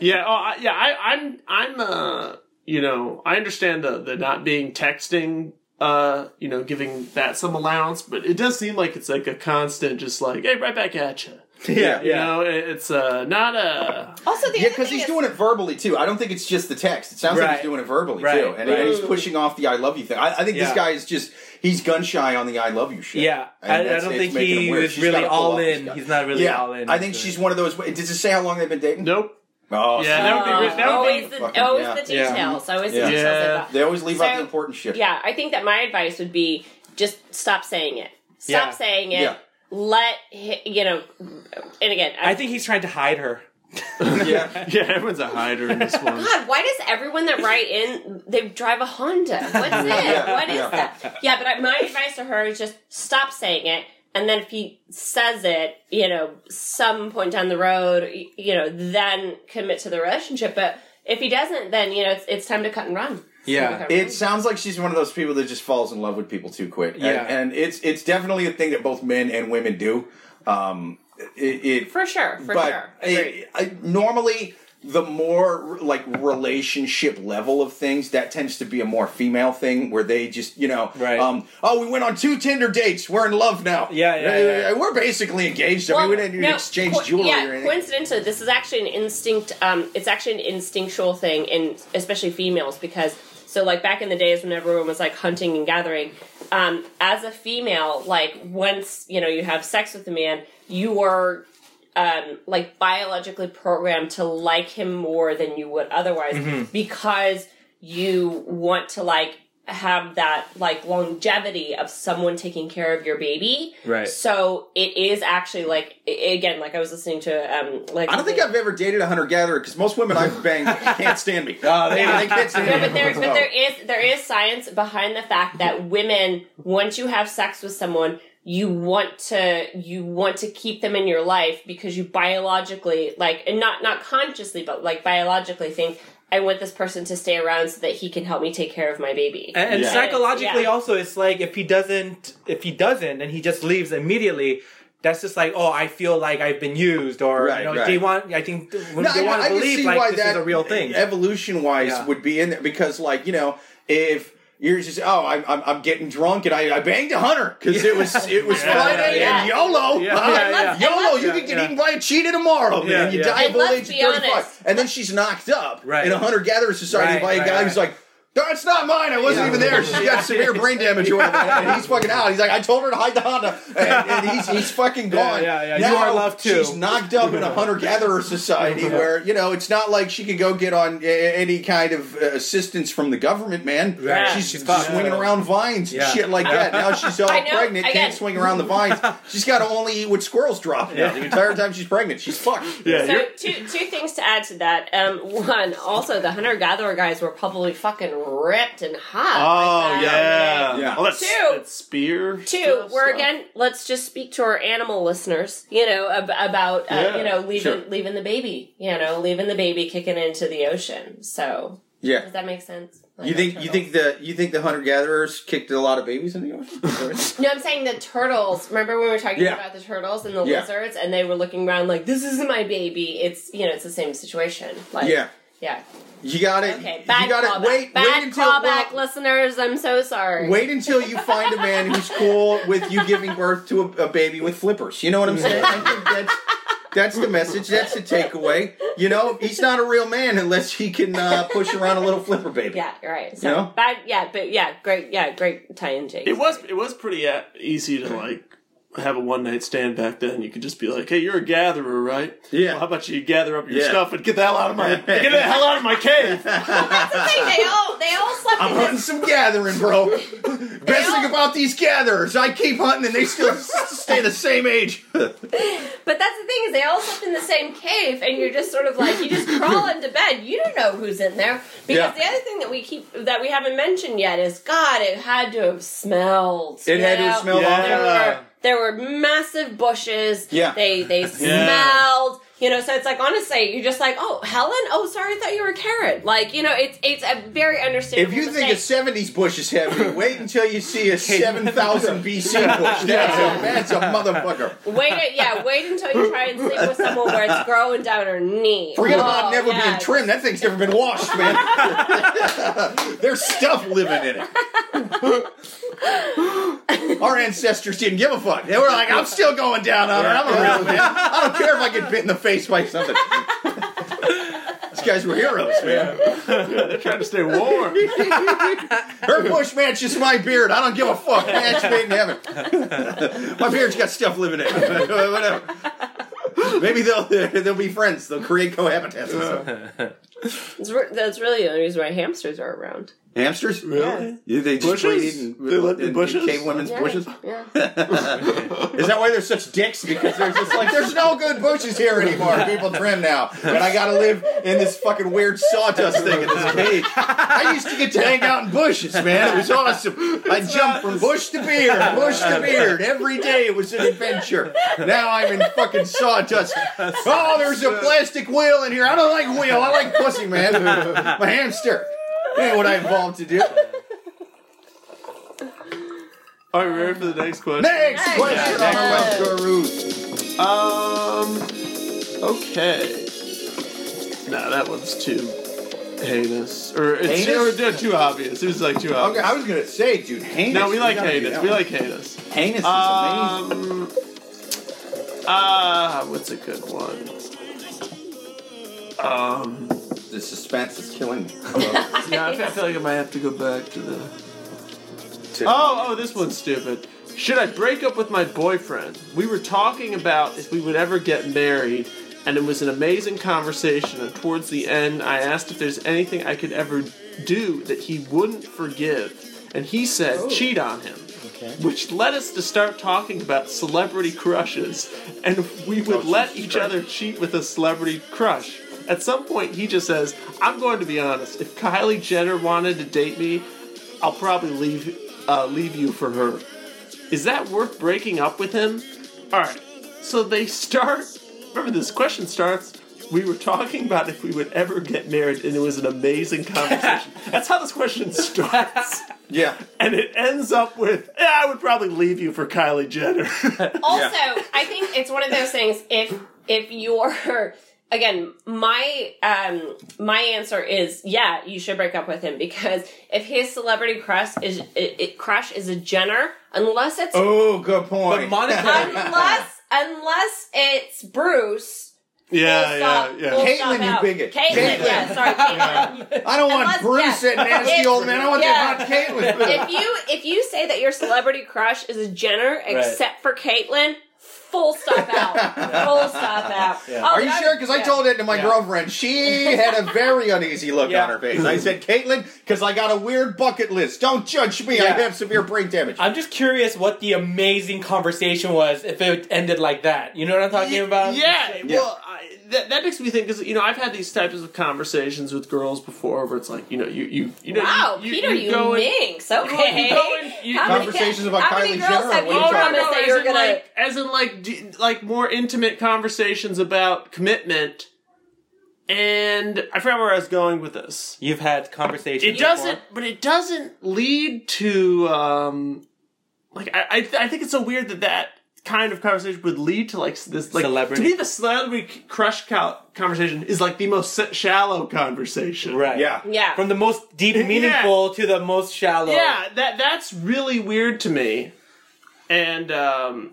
yeah, oh, yeah. I, I'm, I'm. Uh, you know, I understand the, the not being texting. Uh, you know, giving that some allowance, but it does seem like it's like a constant, just like, hey, right back at you. Yeah, yeah. You know, it's uh, not a. Also, the yeah, because he's is... doing it verbally too. I don't think it's just the text. It sounds right. like he's doing it verbally right. too, and right. he's pushing off the "I love you" thing. I, I think yeah. this guy is just. He's gun shy on the I love you shit. Yeah. I, I don't think he was really all in. He's not really yeah, all in. I think she's one of those. Does it say how long they've been dating? Nope. Oh, yeah, so that would be, that would always be the, fucking, always yeah. the details. Yeah. Always the yeah. details. Yeah. They always leave so, out the important shit. Yeah, I think that my advice would be just stop saying it. Stop yeah. saying it. Yeah. Let him, you know, and again, I'm, I think he's trying to hide her. yeah, yeah, everyone's a hider in this one. God, why does everyone that write in, they drive a Honda? What's yeah, it? Yeah, what is yeah. that? Yeah, but I, my advice to her is just stop saying it, and then if he says it, you know, some point down the road, you know, then commit to the relationship. But if he doesn't, then, you know, it's, it's time to cut and run. Yeah, it sounds like she's one of those people that just falls in love with people too quick. Yeah. And, and it's it's definitely a thing that both men and women do. Um, it, it, for sure, for but sure. It, I, normally, the more, like, relationship level of things, that tends to be a more female thing where they just, you know, right. um, oh, we went on two Tinder dates. We're in love now. Yeah, yeah, yeah. yeah. We're basically engaged. Well, I mean, we didn't no, exchange co- jewelry yeah, or anything. Coincidentally, this is actually an instinct, um, it's actually an instinctual thing, in especially females, because... So, like, back in the days when everyone was, like, hunting and gathering, um, as a female, like, once, you know, you have sex with a man, you are, um, like, biologically programmed to like him more than you would otherwise mm-hmm. because you want to, like, have that, like, longevity of someone taking care of your baby. Right. So it is actually, like, again, like I was listening to, um, like... I don't think I've ever dated a hunter-gatherer, because most women I've banged can't stand me. Uh, they, yeah. they can't stand no, me. But, there, but there, is, there is science behind the fact that women, once you have sex with someone... You want to you want to keep them in your life because you biologically, like, and not not consciously, but like biologically think, I want this person to stay around so that he can help me take care of my baby. And, and yeah. psychologically yeah. also, it's like if he doesn't if he doesn't and he just leaves immediately. That's just like, oh, I feel like I've been used, or right, you know, right. they want. I think they no, want I, to I believe like this is a real thing. Evolution wise, yeah. would be in there because, like, you know, if. You're just oh I'm I'm, I'm getting drunk and I, I banged a hunter because it was it was yeah, Friday yeah. and YOLO yeah. Uh, yeah, yeah. YOLO you yeah, can get yeah. eaten by a cheetah tomorrow yeah, man you yeah. die of old age thirty-five and then she's knocked up right. in a hunter gatherer society right, by a right, guy right. who's like that's not mine I wasn't yeah. even there she's got severe brain damage or whatever and he's fucking out he's like I told her to hide the Honda and, and he's he's fucking gone yeah, yeah, yeah. Now, you are loved too. She's knocked up in a hunter gatherer society yeah. where you know it's not like she can go get on any kind of assistance from the government man yeah. she's, she's swinging yeah. around vines and yeah. shit like that now she's all pregnant can't swing around the vines she's got to only eat what squirrels drop yeah. the entire time she's pregnant she's fucked yeah. so two, two things to add to that um, one also the hunter gatherer guys were probably fucking ripped and hot. Oh, like yeah. Okay. yeah. Well, that's, two, that's spear. Two, we're stuff. Again, let's just speak to our animal listeners, you know, ab- about, uh, yeah, you know, leaving sure. leaving the baby, you know, leaving the baby kicking into the ocean. So, yeah. Does that make sense? Like you think you think the you think the hunter gatherers kicked a lot of babies in the ocean? No, I'm saying the turtles. Remember when we were talking yeah. about the turtles and the yeah. lizards, and they were looking around like, "This isn't my baby." It's you know, it's the same situation. Like, yeah. Yeah. You got it. Okay, bad you got it. Wait, back. Bad wait until callback, well, listeners. I'm so sorry. Wait until you find a man who's cool with you giving birth to a, a baby with flippers. You know what I'm saying? I think that's that's the message. That's the takeaway. You know, he's not a real man unless he can uh, push around a little flipper baby. Yeah, right. So you know? bad. Yeah, but yeah, great. Yeah, great tie-in, Jake. It was it was pretty easy to like. Have a one-night stand back then. You could just be like, hey, you're a gatherer, right? Yeah. Well, how about you gather up your yeah. stuff and get the hell out of my get the hell out of my cave. Well, that's the thing. They all, they all slept I'm in hunting this. Some gathering, bro. Best all... thing about these gatherers, I keep hunting and they still stay the same age. But that's the thing is they all slept in the same cave and you're just sort of like, you just crawl into bed. You don't know who's in there. Because yeah. the other thing that we keep, that we haven't mentioned yet is, God, it had to have smelled. It had to have smelled yeah. all yeah. There were massive bushes. Yeah. They they smelled. Yeah. You know, so it's like, honestly, you're just like, oh, Helen? Oh, sorry, I thought you were Karen. Like, you know, it's it's a very understandable If you mistake. Think a seventies bush is heavy, wait until you see a seven thousand B C bush. That's, yeah. a, that's a motherfucker. Wait, yeah, wait until you try and sleep with someone where it's growing down her knee. Forget oh, about never yeah. being trimmed. That thing's never been washed, man. There's stuff living in it. Our ancestors didn't give a fuck. They were like, I'm still going down on her. I'm a real man. I don't care if I get bit in the face by something. These guys were heroes, man. Yeah, they're trying to stay warm. Her bush matches my beard. I don't give a fuck. Match made in heaven. My beard's got stuff living in it. Whatever. Maybe they'll they'll be friends. They'll create cohabitats. That's really the only reason why hamsters are around. Hamsters? Really? Yeah. They just bushes? In, they live in, in bushes? Cave women's yeah. bushes? Yeah. Is that why they're such dicks? Because they're just like, there's no good bushes here anymore. People trim now. And I gotta live in this fucking weird sawdust thing in this cage. I used to get to hang out in bushes, man. It was awesome. I jumped from bush to beard, bush to beard. Every day it was an adventure. Now I'm in fucking sawdust. Oh, there's a plastic wheel in here. I don't like wheel. I like pussy, man. My hamster. Ain't what I evolved to do. All right, we're ready for the next question. Next question. Next question. Um. Okay. Nah, that one's too heinous, or it's heinous? Too, or, uh, too obvious. It was like too obvious. Okay, I was gonna say, dude, heinous. No, we like we heinous. We like heinous. Heinous is um, amazing. Ah, uh, what's a good one? Um. The suspense is killing me. Yeah, I feel like I might have to go back to the... Oh, oh, this one's stupid. Should I break up with my boyfriend? We were talking about if we would ever get married, and it was an amazing conversation, and towards the end, I asked if there's anything I could ever do that he wouldn't forgive, and he said, oh. cheat on him. Okay. Which led us to start talking about celebrity crushes, and we would oh, let each Christ. other cheat with a celebrity crush. At some point, he just says, I'm going to be honest. If Kylie Jenner wanted to date me, I'll probably leave uh, leave you for her. Is that worth breaking up with him? All right. So they start... Remember, this question starts, we were talking about if we would ever get married, and it was an amazing conversation. That's how this question starts. Yeah. And it ends up with, eh, I would probably leave you for Kylie Jenner. Also, yeah. I think it's one of those things, if if you're... Again, my um, my answer is yeah, you should break up with him because if his celebrity crush is it, it, crush is a Jenner, unless it's oh, good point. But Monica, unless unless it's Bruce. Yeah, stop, yeah, yeah. Caitlin, you out. bigot. Caitlin, Caitlin, yeah, sorry, Caitlin. I don't want Unless, Bruce yeah. and nasty if, old man. I want yeah. that hot Caitlin. If you if you say that your celebrity crush is a Jenner, except right. for Caitlin. Full stop out. Full stop out. Yeah. Oh, Are you I, sure? Because yeah. I told it to my yeah. girlfriend. She had a very uneasy look yeah. on her face. I said, Caitlin, because I got a weird bucket list. Don't judge me. Yeah. I have severe brain damage. I'm just curious what the amazing conversation was if it ended like that. You know what I'm talking yeah. about? Yeah. yeah. Well, I, that, that makes me think, because, you know, I've had these types of conversations with girls before where it's like, you know, you... you, you know, wow, you, you, Peter, you, you minx. Okay. You go and, you, conversations about Kylie Jenner. Have you promised that you're going to... As in, like... Do, like more intimate conversations about commitment, and I forgot where I was going with this. You've had conversations. It before. doesn't, but it doesn't lead to um, like I I, th- I think it's so weird that that kind of conversation would lead to like this like celebrity. To me, the celebrity crush conversation is like the most shallow conversation, right? Yeah, yeah. From the most deep, meaningful yeah. to the most shallow. Yeah, that that's really weird to me, and um.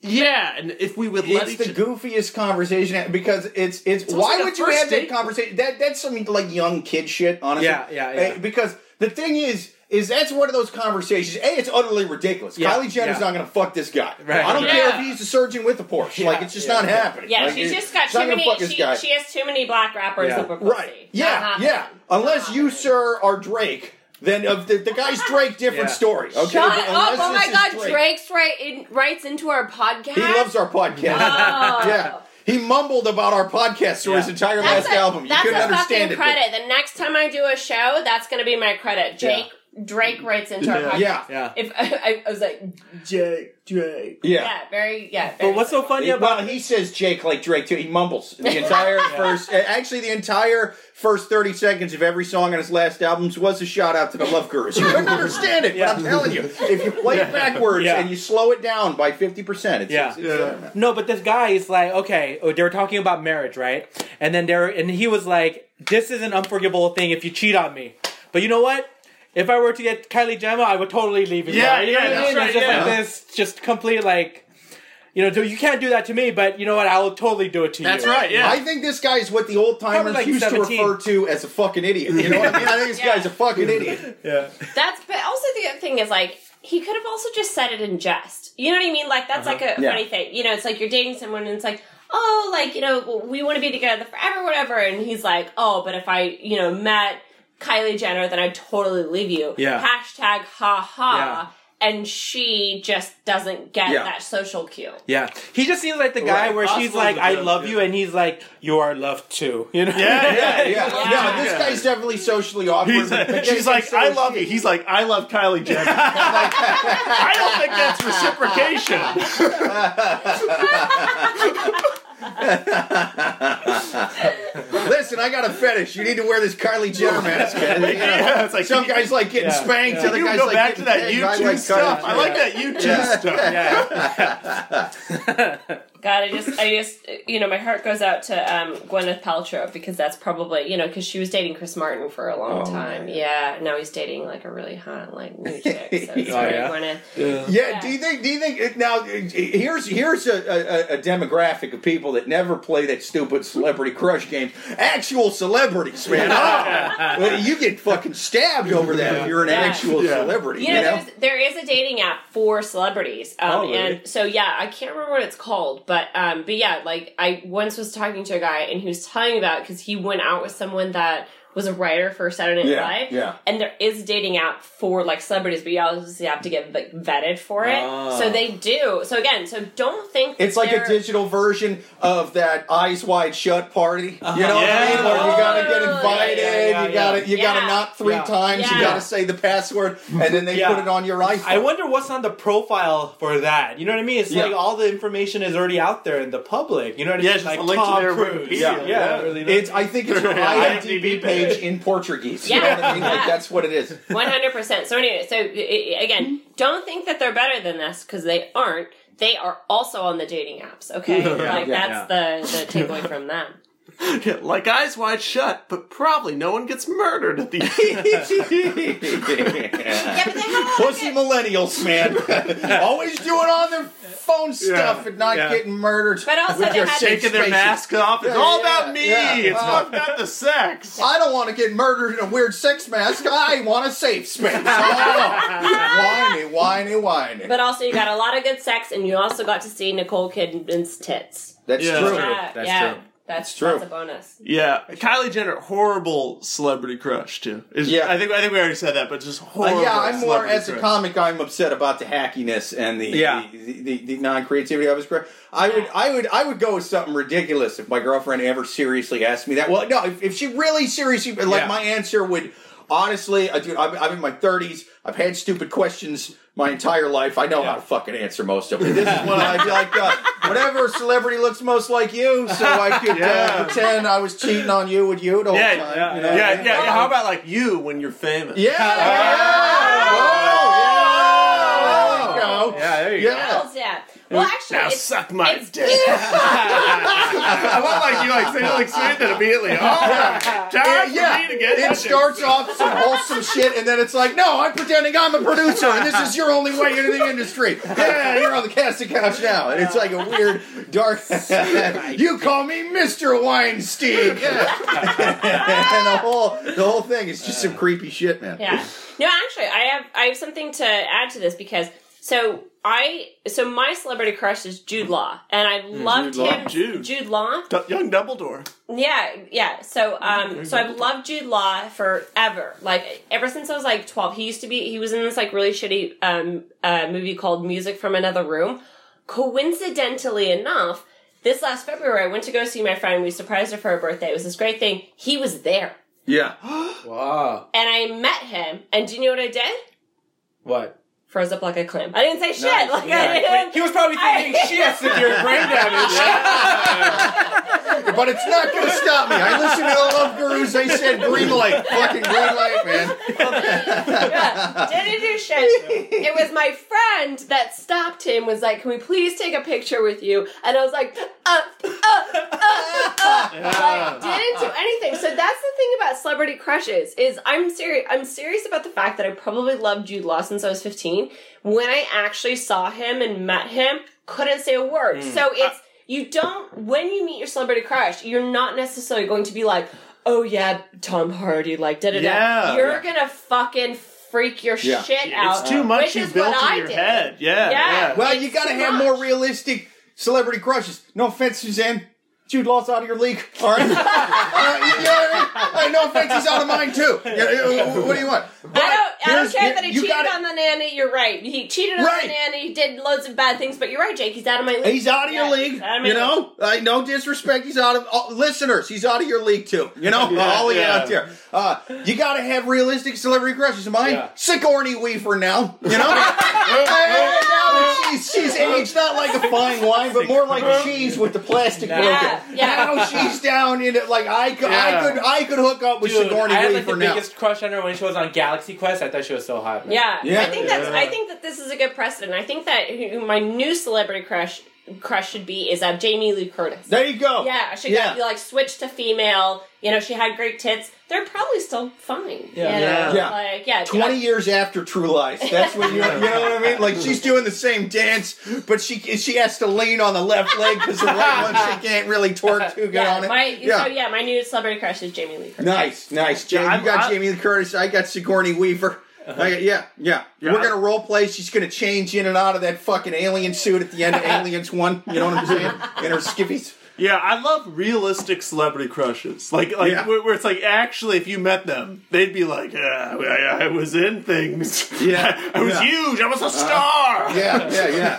Yeah, and if we would let it's each... the goofiest conversation because it's it's, it's why like would you have date? that conversation? That that's some like young kid shit, honestly. Yeah, yeah, yeah. Uh, because the thing is, is that's one of those conversations. A, it's utterly ridiculous. Yeah, Kylie Jenner's yeah. not going to fuck this guy. Right. I don't yeah. care if he's a surgeon with a Porsche. Yeah, like it's just yeah, not yeah. happening. Yeah, like, she's just got too many. She, she has too many black rappers yeah. over pussy. Right. Yeah, yeah. yeah. Unless you, sir, are Drake. Then of the, the guy's Drake, different yeah. story. Okay? Shut up! Oh my God, Drake Drake's right in, writes into our podcast. He loves our podcast. Oh. Yeah, he mumbled about our podcast through yeah. his entire that's last a, album. You couldn't understand it. That's a fucking credit. But... The next time I do a show, that's going to be my credit. Jake yeah. Drake writes into yeah. our podcast. Yeah, yeah. If I, I was like Jake Drake. Yeah, yeah, very yeah. Very but what's so funny he, about? Well, he says Jake like Drake too. He mumbles the entire yeah. first. Actually, the entire. First thirty seconds of every song on his last albums was a shout out to the Love Gurus. You couldn't understand it, but yeah. I'm telling you, if you play it backwards yeah. and you slow it down by fifty percent, it's, yeah. it's, it's yeah. no. But this guy is like, okay, they were talking about marriage, right? And then there, and he was like, "This is an unforgivable thing if you cheat on me." But you know what? If I were to get Kylie Jenner, I would totally leave it. Yeah, you know yeah, what I mean? Right, just yeah. like this, just complete like. You know, you can't do that to me, but you know what? I will totally do it to you. That's right, yeah. I think this guy is what the old-timers like used seventeen. To refer to as a fucking idiot. You know what I mean? I think this yeah. guy's a fucking idiot. Yeah. That's. But also the other thing is, like, he could have also just said it in jest. You know what I mean? Like, that's uh-huh. like a yeah. funny thing. You know, it's like you're dating someone and it's like, oh, like, you know, we want to be together forever, whatever. And he's like, oh, but if I, you know, met Kylie Jenner, then I'd totally leave you. Yeah. Hashtag ha ha. Yeah. And she just doesn't get yeah. that social cue. Yeah. He just seems like the guy right. where Austin she's like, I love you, you, and he's like, you are loved too. You know? Yeah, yeah, yeah. yeah. yeah. No, this guy's definitely socially awkward. He's, uh, she's like, so I love you. He's like, I love Kylie Jenner. Like, I don't think that's reciprocation. Listen, I got a fetish. You need to wear this Kylie Jenner mask. You know? Yeah, it's like some you, guy's like getting yeah, spanked. Yeah. Other guy's go like back to that YouTube like stuff. I like that YouTube yeah. stuff. Yeah. yeah. God, I just, I just, you know, my heart goes out to um, Gwyneth Paltrow, because that's probably, you know, because she was dating Chris Martin for a long oh, time. Man. Yeah, now he's dating like a really hot like new chick. So it's oh, yeah. Gwyneth. Yeah. Yeah. yeah. Do you think? Do you think? Now, here's here's a, a, a demographic of people that never play that stupid celebrity crush game. Actual celebrities, man. Oh, well, you get fucking stabbed over that yeah. if you're an yeah. actual yeah. celebrity. You know, you know? there is a dating app for celebrities, um, oh, really? and so yeah, I can't remember what it's called. But um, but yeah, like I once was talking to a guy and he was telling about, because he went out with someone that was a writer for Saturday Night yeah, Live. Yeah. And there is a dating app for like celebrities, but you obviously have to get like vetted for it. Oh. So they do. So again, so don't think it's like a digital version of that Eyes Wide Shut party. Uh-huh. You know yeah. what I mean? Where you gotta get invited, yeah, yeah, yeah, you gotta yeah. you gotta yeah. knock three yeah. times, yeah. you gotta say the password, and then they yeah. put it on your iPhone. I wonder what's on the profile for that. You know what I mean? It's yeah. like all the information is already out there in the public. You know what I mean? Yeah, like Tom Cruise. Yeah, yeah. yeah. Really nice. It's I think it's an I M D B page. In Portuguese. Yeah. You know what I mean? Like, that's what it is. one hundred percent. So anyway, so again, don't think that they're better than this, because they aren't. They are also on the dating apps, okay? Yeah, like, yeah, that's yeah. the, the takeaway from them. Yeah, like Eyes Wide Shut, but probably no one gets murdered at the end. yeah, but they have pussy millennials, man. Always doing all their phone stuff yeah, and not yeah. getting murdered. But also they're shaking their mask off. It's yeah, all yeah, about me. Yeah. It's all uh, about the sex. I don't want to get murdered in a weird sex mask. I want a safe space. Whiny, whiny, whiny. But also you got a lot of good sex, and you also got to see Nicole Kidman's tits. That's yeah, true. Yeah, that's yeah. true. That's, it's true. That's a bonus. Yeah. Kylie Jenner, horrible celebrity crush, too. It's, yeah. I think I think we already said that, but just horrible uh, yeah, I'm more, as crush. a comic, I'm upset about the hackiness and the yeah. the, the, the, the non-creativity of his career. I would I would, I would go with something ridiculous if my girlfriend ever seriously asked me that. Well, no, if, if she really seriously, like, yeah. my answer would, honestly, I, dude, I'm, I'm in my thirties, I've had stupid questions my entire life. I know yeah. how to fucking answer most of them. This is one I'd be like, uh, whatever celebrity looks most like you, so I could yeah. uh, pretend I was cheating on you with you the whole yeah, time. Yeah, you know? yeah, yeah, yeah. How about like you when you're famous? Yeah! yeah. Oh, yeah. Oh, there you go. Yeah, there you yeah. go. Yeah. Well, actually, now it's, suck my it's, dick. I want like you like say like say that immediately. Oh, yeah, time yeah, yeah. for me to get it starts dick. Off some wholesome shit, and then it's like, no, I'm pretending I'm a producer, and this is your only way into the industry. Yeah, you're on the casting couch now, and it's like a weird dark. You call me Mister Weinstein, yeah. and the whole the whole thing is just some creepy shit, man. Yeah. No, actually, I have I have something to add to this, because so. I so my celebrity crush is Jude Law, and I loved Jude him. Law. Jude, Jude Law, D- young Dumbledore. Yeah, yeah. So, um, young so I've loved Jude Law forever. Like ever since I was like twelve, he used to be. He was in this like really shitty um uh, movie called Music from Another Room. Coincidentally enough, this last February I went to go see my friend. We surprised her for her birthday. It was this great thing. He was there. Yeah. Wow. And I met him. And do you know what I did? What? Froze up like a clam. I didn't say shit. Nice. Like yeah. I didn't. He was probably thinking I, shit if you're a brain damage. Yeah. But it's not going to stop me. I listened to The Love Gurus. They said green light. Fucking green light, man. yeah. Didn't do shit. It was my friend that stopped him, was like, can we please take a picture with you? And I was like, uh, uh, uh, uh. Yeah. Like, didn't do anything. So that's the thing about celebrity crushes, is I'm serious. I'm serious about the fact that I probably loved Jude Law since I was fifteen. When I actually saw him and met him, couldn't say a word. Mm. So it's, you don't, when you meet your celebrity crush, you're not necessarily going to be like, oh yeah, Tom Hardy, like, da da da. You're yeah. gonna fucking freak your yeah. shit out. It's too much you built in your did. head. Yeah, yeah. yeah. Well, it's you gotta have much. more realistic Celebrity crushes. No offense, Suzanne. Jude Law's out of your league. All right? uh, you know what I mean? No offense, he's out of mine, too. What do you want? But I don't, I don't care that he cheated gotta, on the nanny. You're right. He cheated on right. the nanny. He did loads of bad things. But you're right, Jake. He's out of my league. He's out of yeah, your league. Of you know? League. Uh, no disrespect. He's out of... Uh, listeners, he's out of your league, too. You know? yeah, All yeah. out there. Uh, you got to have realistic celebrity crushes. Mine? Yeah. Sigourney Weaver now. You know? hey, now she's, she's aged not like a fine wine, but more like cheese with the plastic broken. Yeah. Yeah. Now she's down in it. Like I could, yeah. I could, I could hook up with Dude, Sigourney Weaver now. I had like the biggest now. crush on her when she was on Galaxy Quest. I thought she was so hot. Man. Yeah. yeah, I think yeah. that's. I think that this is a good precedent. I think that my new celebrity crush crush should be is uh, Jamie Lee Curtis. There you go. Yeah, she got yeah. like switched to female. You know, she had great tits. They're probably still fine. Yeah, you know? yeah. yeah. Like, yeah Twenty I, years after True Lies, that's when you, you know what I mean. Like she's doing the same dance, but she she has to lean on the left leg because the right one she can't really twerk too good yeah, on it. My, yeah. So yeah, my new celebrity crush is Jamie Lee Curtis. Nice, nice. Jamie, yeah, you got I'm, Jamie Lee Curtis. I got Sigourney Weaver. Uh-huh. I, yeah, yeah, yeah. We're gonna role play. She's gonna change in and out of that fucking alien suit at the end of Aliens One. You know what I'm saying? In her skivvies. Yeah, I love realistic celebrity crushes. Like, like yeah. where, where it's like, actually, if you met them, they'd be like, yeah, I, I was in things. Yeah. I, I was yeah. huge. I was a star. Uh, yeah, yeah, yeah.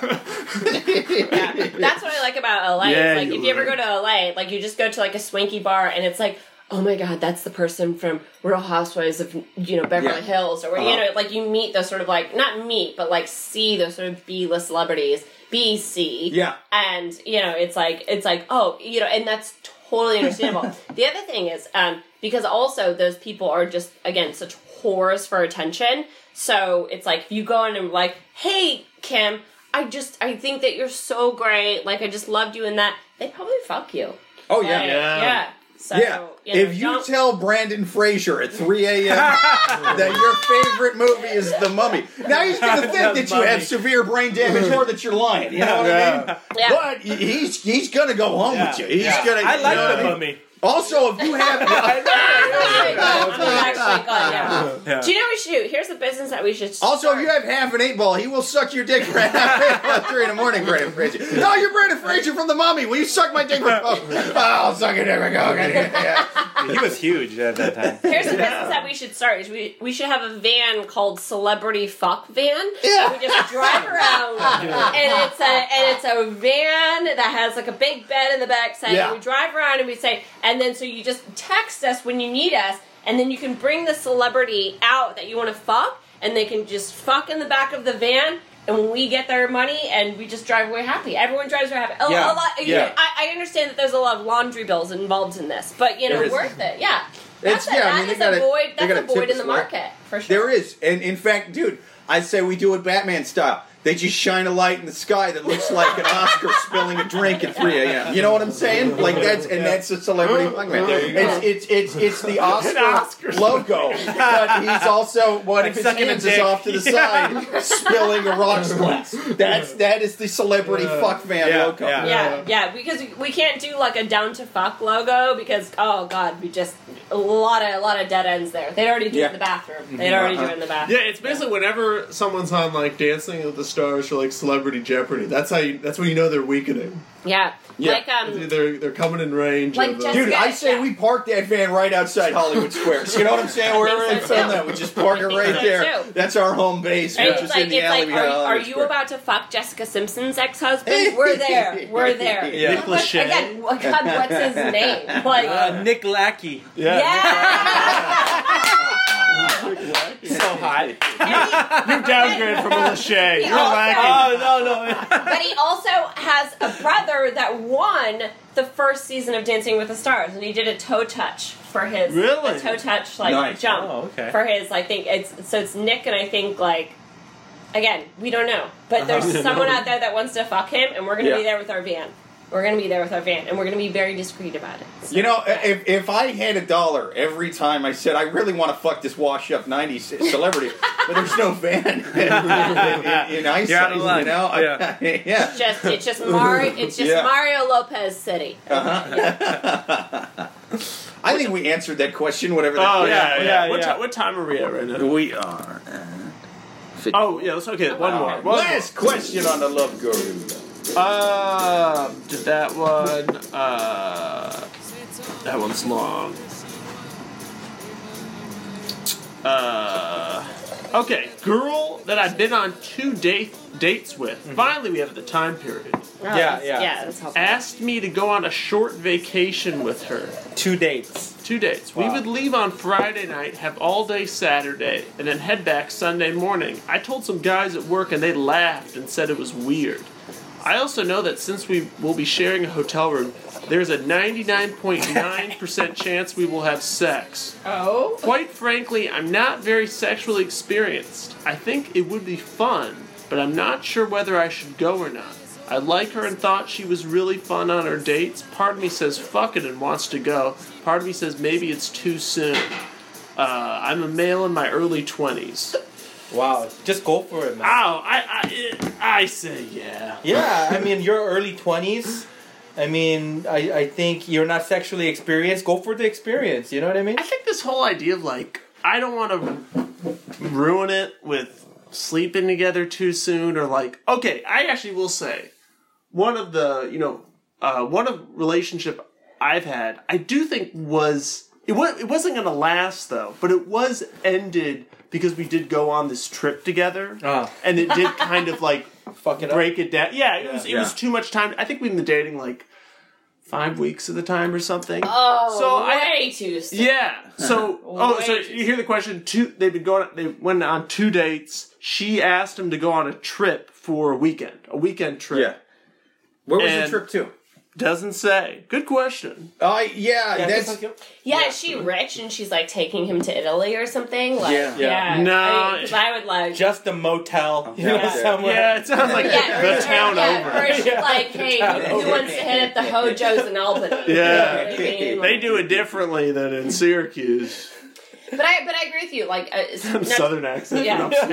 yeah. That's what I like about L A. Yeah, like, you if you ever go to L A, like, you just go to, like, a swanky bar, and it's like, oh, my God, that's the person from Real Housewives of, you know, Beverly yeah. Hills. Or, where, uh-huh. you know, like, you meet those sort of, like, not meet, but, like, see those sort of B-list celebrities. B C Yeah. And, you know, it's like, it's like, oh, you know, and that's totally understandable. The other thing is, um, because also those people are just, again, such whores for attention. So it's like, if you go in and like, hey, Kim, I just, I think that you're so great. Like, I just loved you in that. They probably fuck you. Oh, yeah. Like, yeah. Yeah. So, yeah, you know, if you don't... tell Brendan Fraser at three a.m. that your favorite movie is The Mummy, now he's going to think that mummy. you have severe brain damage or that you're lying. You know what yeah. I mean? Yeah. But he's he's going to go home yeah. with you. He's yeah. gonna. I like you know, The Mummy. Also, if you have... Do you know we should do? Here's the business that we should start. Also, if you have half an eight ball, he will suck your dick for half at three in the morning, Brendan Fraser. No, you're Brendan Fraser from The Mummy. Will you suck my dick for... Oh, oh I'll suck your dick for... Yeah. He was huge at that time. Here's the business that we should start. We, we should have a van called Celebrity Fuck Van. Yeah. We just drive around. and, it's a, and it's a van that has like a big bed in the back side. Yeah. And we drive around and we say... And then so you just text us when you need us, and then you can bring the celebrity out that you want to fuck, and they can just fuck in the back of the van, and we get their money, and we just drive away happy. Everyone drives away happy. A, yeah. a lot, yeah. I, I understand that there's a lot of laundry bills involved in this, but, you know, it worth it. Yeah. That's it's, a, yeah, that I mean, is gotta, a void, that's a void in the market, market, for sure. There is. And, in fact, dude, I say we do it Batman style. They just shine a light in the sky that looks like an Oscar spilling a drink at three a.m. You know what I'm saying? Like that's and that's a celebrity fuck man. It's it's it's it's the Oscar, Oscar logo, but he's also what like if his hands is off to the side yeah. spilling a rocks glass. That's that is the celebrity uh, fuck man yeah, logo. Yeah. yeah, yeah, because we can't do like a down to fuck logo because oh god, we just a lot of a lot of dead ends there. They'd already do yeah. it in the bathroom. They'd already uh-huh. do it in the bathroom. Yeah, it's basically yeah. whenever someone's on like Dancing with the Stars or like Celebrity Jeopardy. That's how you, that's when you know they're weakening. Yeah. yeah. Like um they're they're coming in range. Like of, uh, Jessica, dude, I say yeah. we park that van right outside Hollywood Squares. You know what I'm saying? We're in from that. We just park it right so there. Too. That's our home base. Right? Which is like, in the alley. Like, are, are you Square. about to fuck Jessica Simpson's ex-husband? We're there. We're there. yeah. Nick Lachey. Again, God, what's his name? Like uh, Nick Lackey. Yeah. yeah. So high. You downgraded from a Lachey. You're lacking. Oh, no, no. But he also has a brother that won the first season of Dancing with the Stars, and he did a toe touch for his really? a toe touch like nice. jump oh, okay. for his. I think it's so it's Nick, and I think like again we don't know, but there's uh-huh. someone out there that wants to fuck him, and we're gonna yeah. be there with our van. We're going to be there with our van, and we're going to be very discreet about it. So, you know, yeah. if if I had a dollar every time I said, I really want to fuck this wash-up nineties celebrity, but there's no van in, in, in, in Iceland, yeah, you know? Yeah. yeah. It's just, it's just, Mario, it's just yeah. Mario Lopez City. Uh-huh. Yeah. I think we answered that question, whatever that was. Oh, yeah, yeah, yeah. yeah. What, t- what time are we at right now? We are at... fifty. Oh, yeah, let's okay. One more. One Last more. question on The Love Guru. Uh, did that one. Uh, that one's long. Uh, okay, girl that I've been on two date, dates with. Mm-hmm. Finally, we have the time period. Oh, yeah, yeah. yeah that's asked me to go on a short vacation with her. Two dates. Two dates. Wow. We would leave on Friday night, have all day Saturday, and then head back Sunday morning. I told some guys at work, and they laughed and said it was weird. I also know that since we will be sharing a hotel room, there's a ninety-nine point nine percent chance we will have sex. Oh? Quite frankly, I'm not very sexually experienced. I think it would be fun, but I'm not sure whether I should go or not. I like her and thought she was really fun on her dates. Part of me says fuck it and wants to go. Part of me says maybe it's too soon. Uh, I'm a male in my early twenties. Wow, just go for it, man. Ow, I, I, I say yeah. Yeah, I mean, your early twenties. I mean, I, I think you're not sexually experienced. Go for the experience, you know what I mean? I think this whole idea of, like, I don't want to ruin it with sleeping together too soon or, like, okay, I actually will say, one of the, you know, uh, one of relationship I've had, I do think was, it, was, it wasn't going to last, though, but it was ended because we did go on this trip together, oh. and it did kind of, like, fuck it break up. it down. Yeah, it yeah. was it yeah. was too much time. I think we've been dating, like, five weeks at the time or something. Oh, so way I, too soon. Yeah. So, oh, so you hear the question, two, they've been going, they went on two dates. She asked him to go on a trip for a weekend. A weekend trip. Yeah. Where was and the trip to? Doesn't say. Good question. Uh, yeah, yeah, that's... Yeah, yeah, is she rich and she's, like, taking him to Italy or something? Like, yeah. yeah. yeah. No. I, mean, I would like... Just a motel. You yeah. know, somewhere. Yeah, it sounds like yeah, the or, town yeah, over. Or she's yeah. like, hey, who over. wants to hit up the Hojo's in Albany? Yeah. You know, they do it differently than in Syracuse. But I but I agree with you. Like uh, some no, southern accent. Yeah. but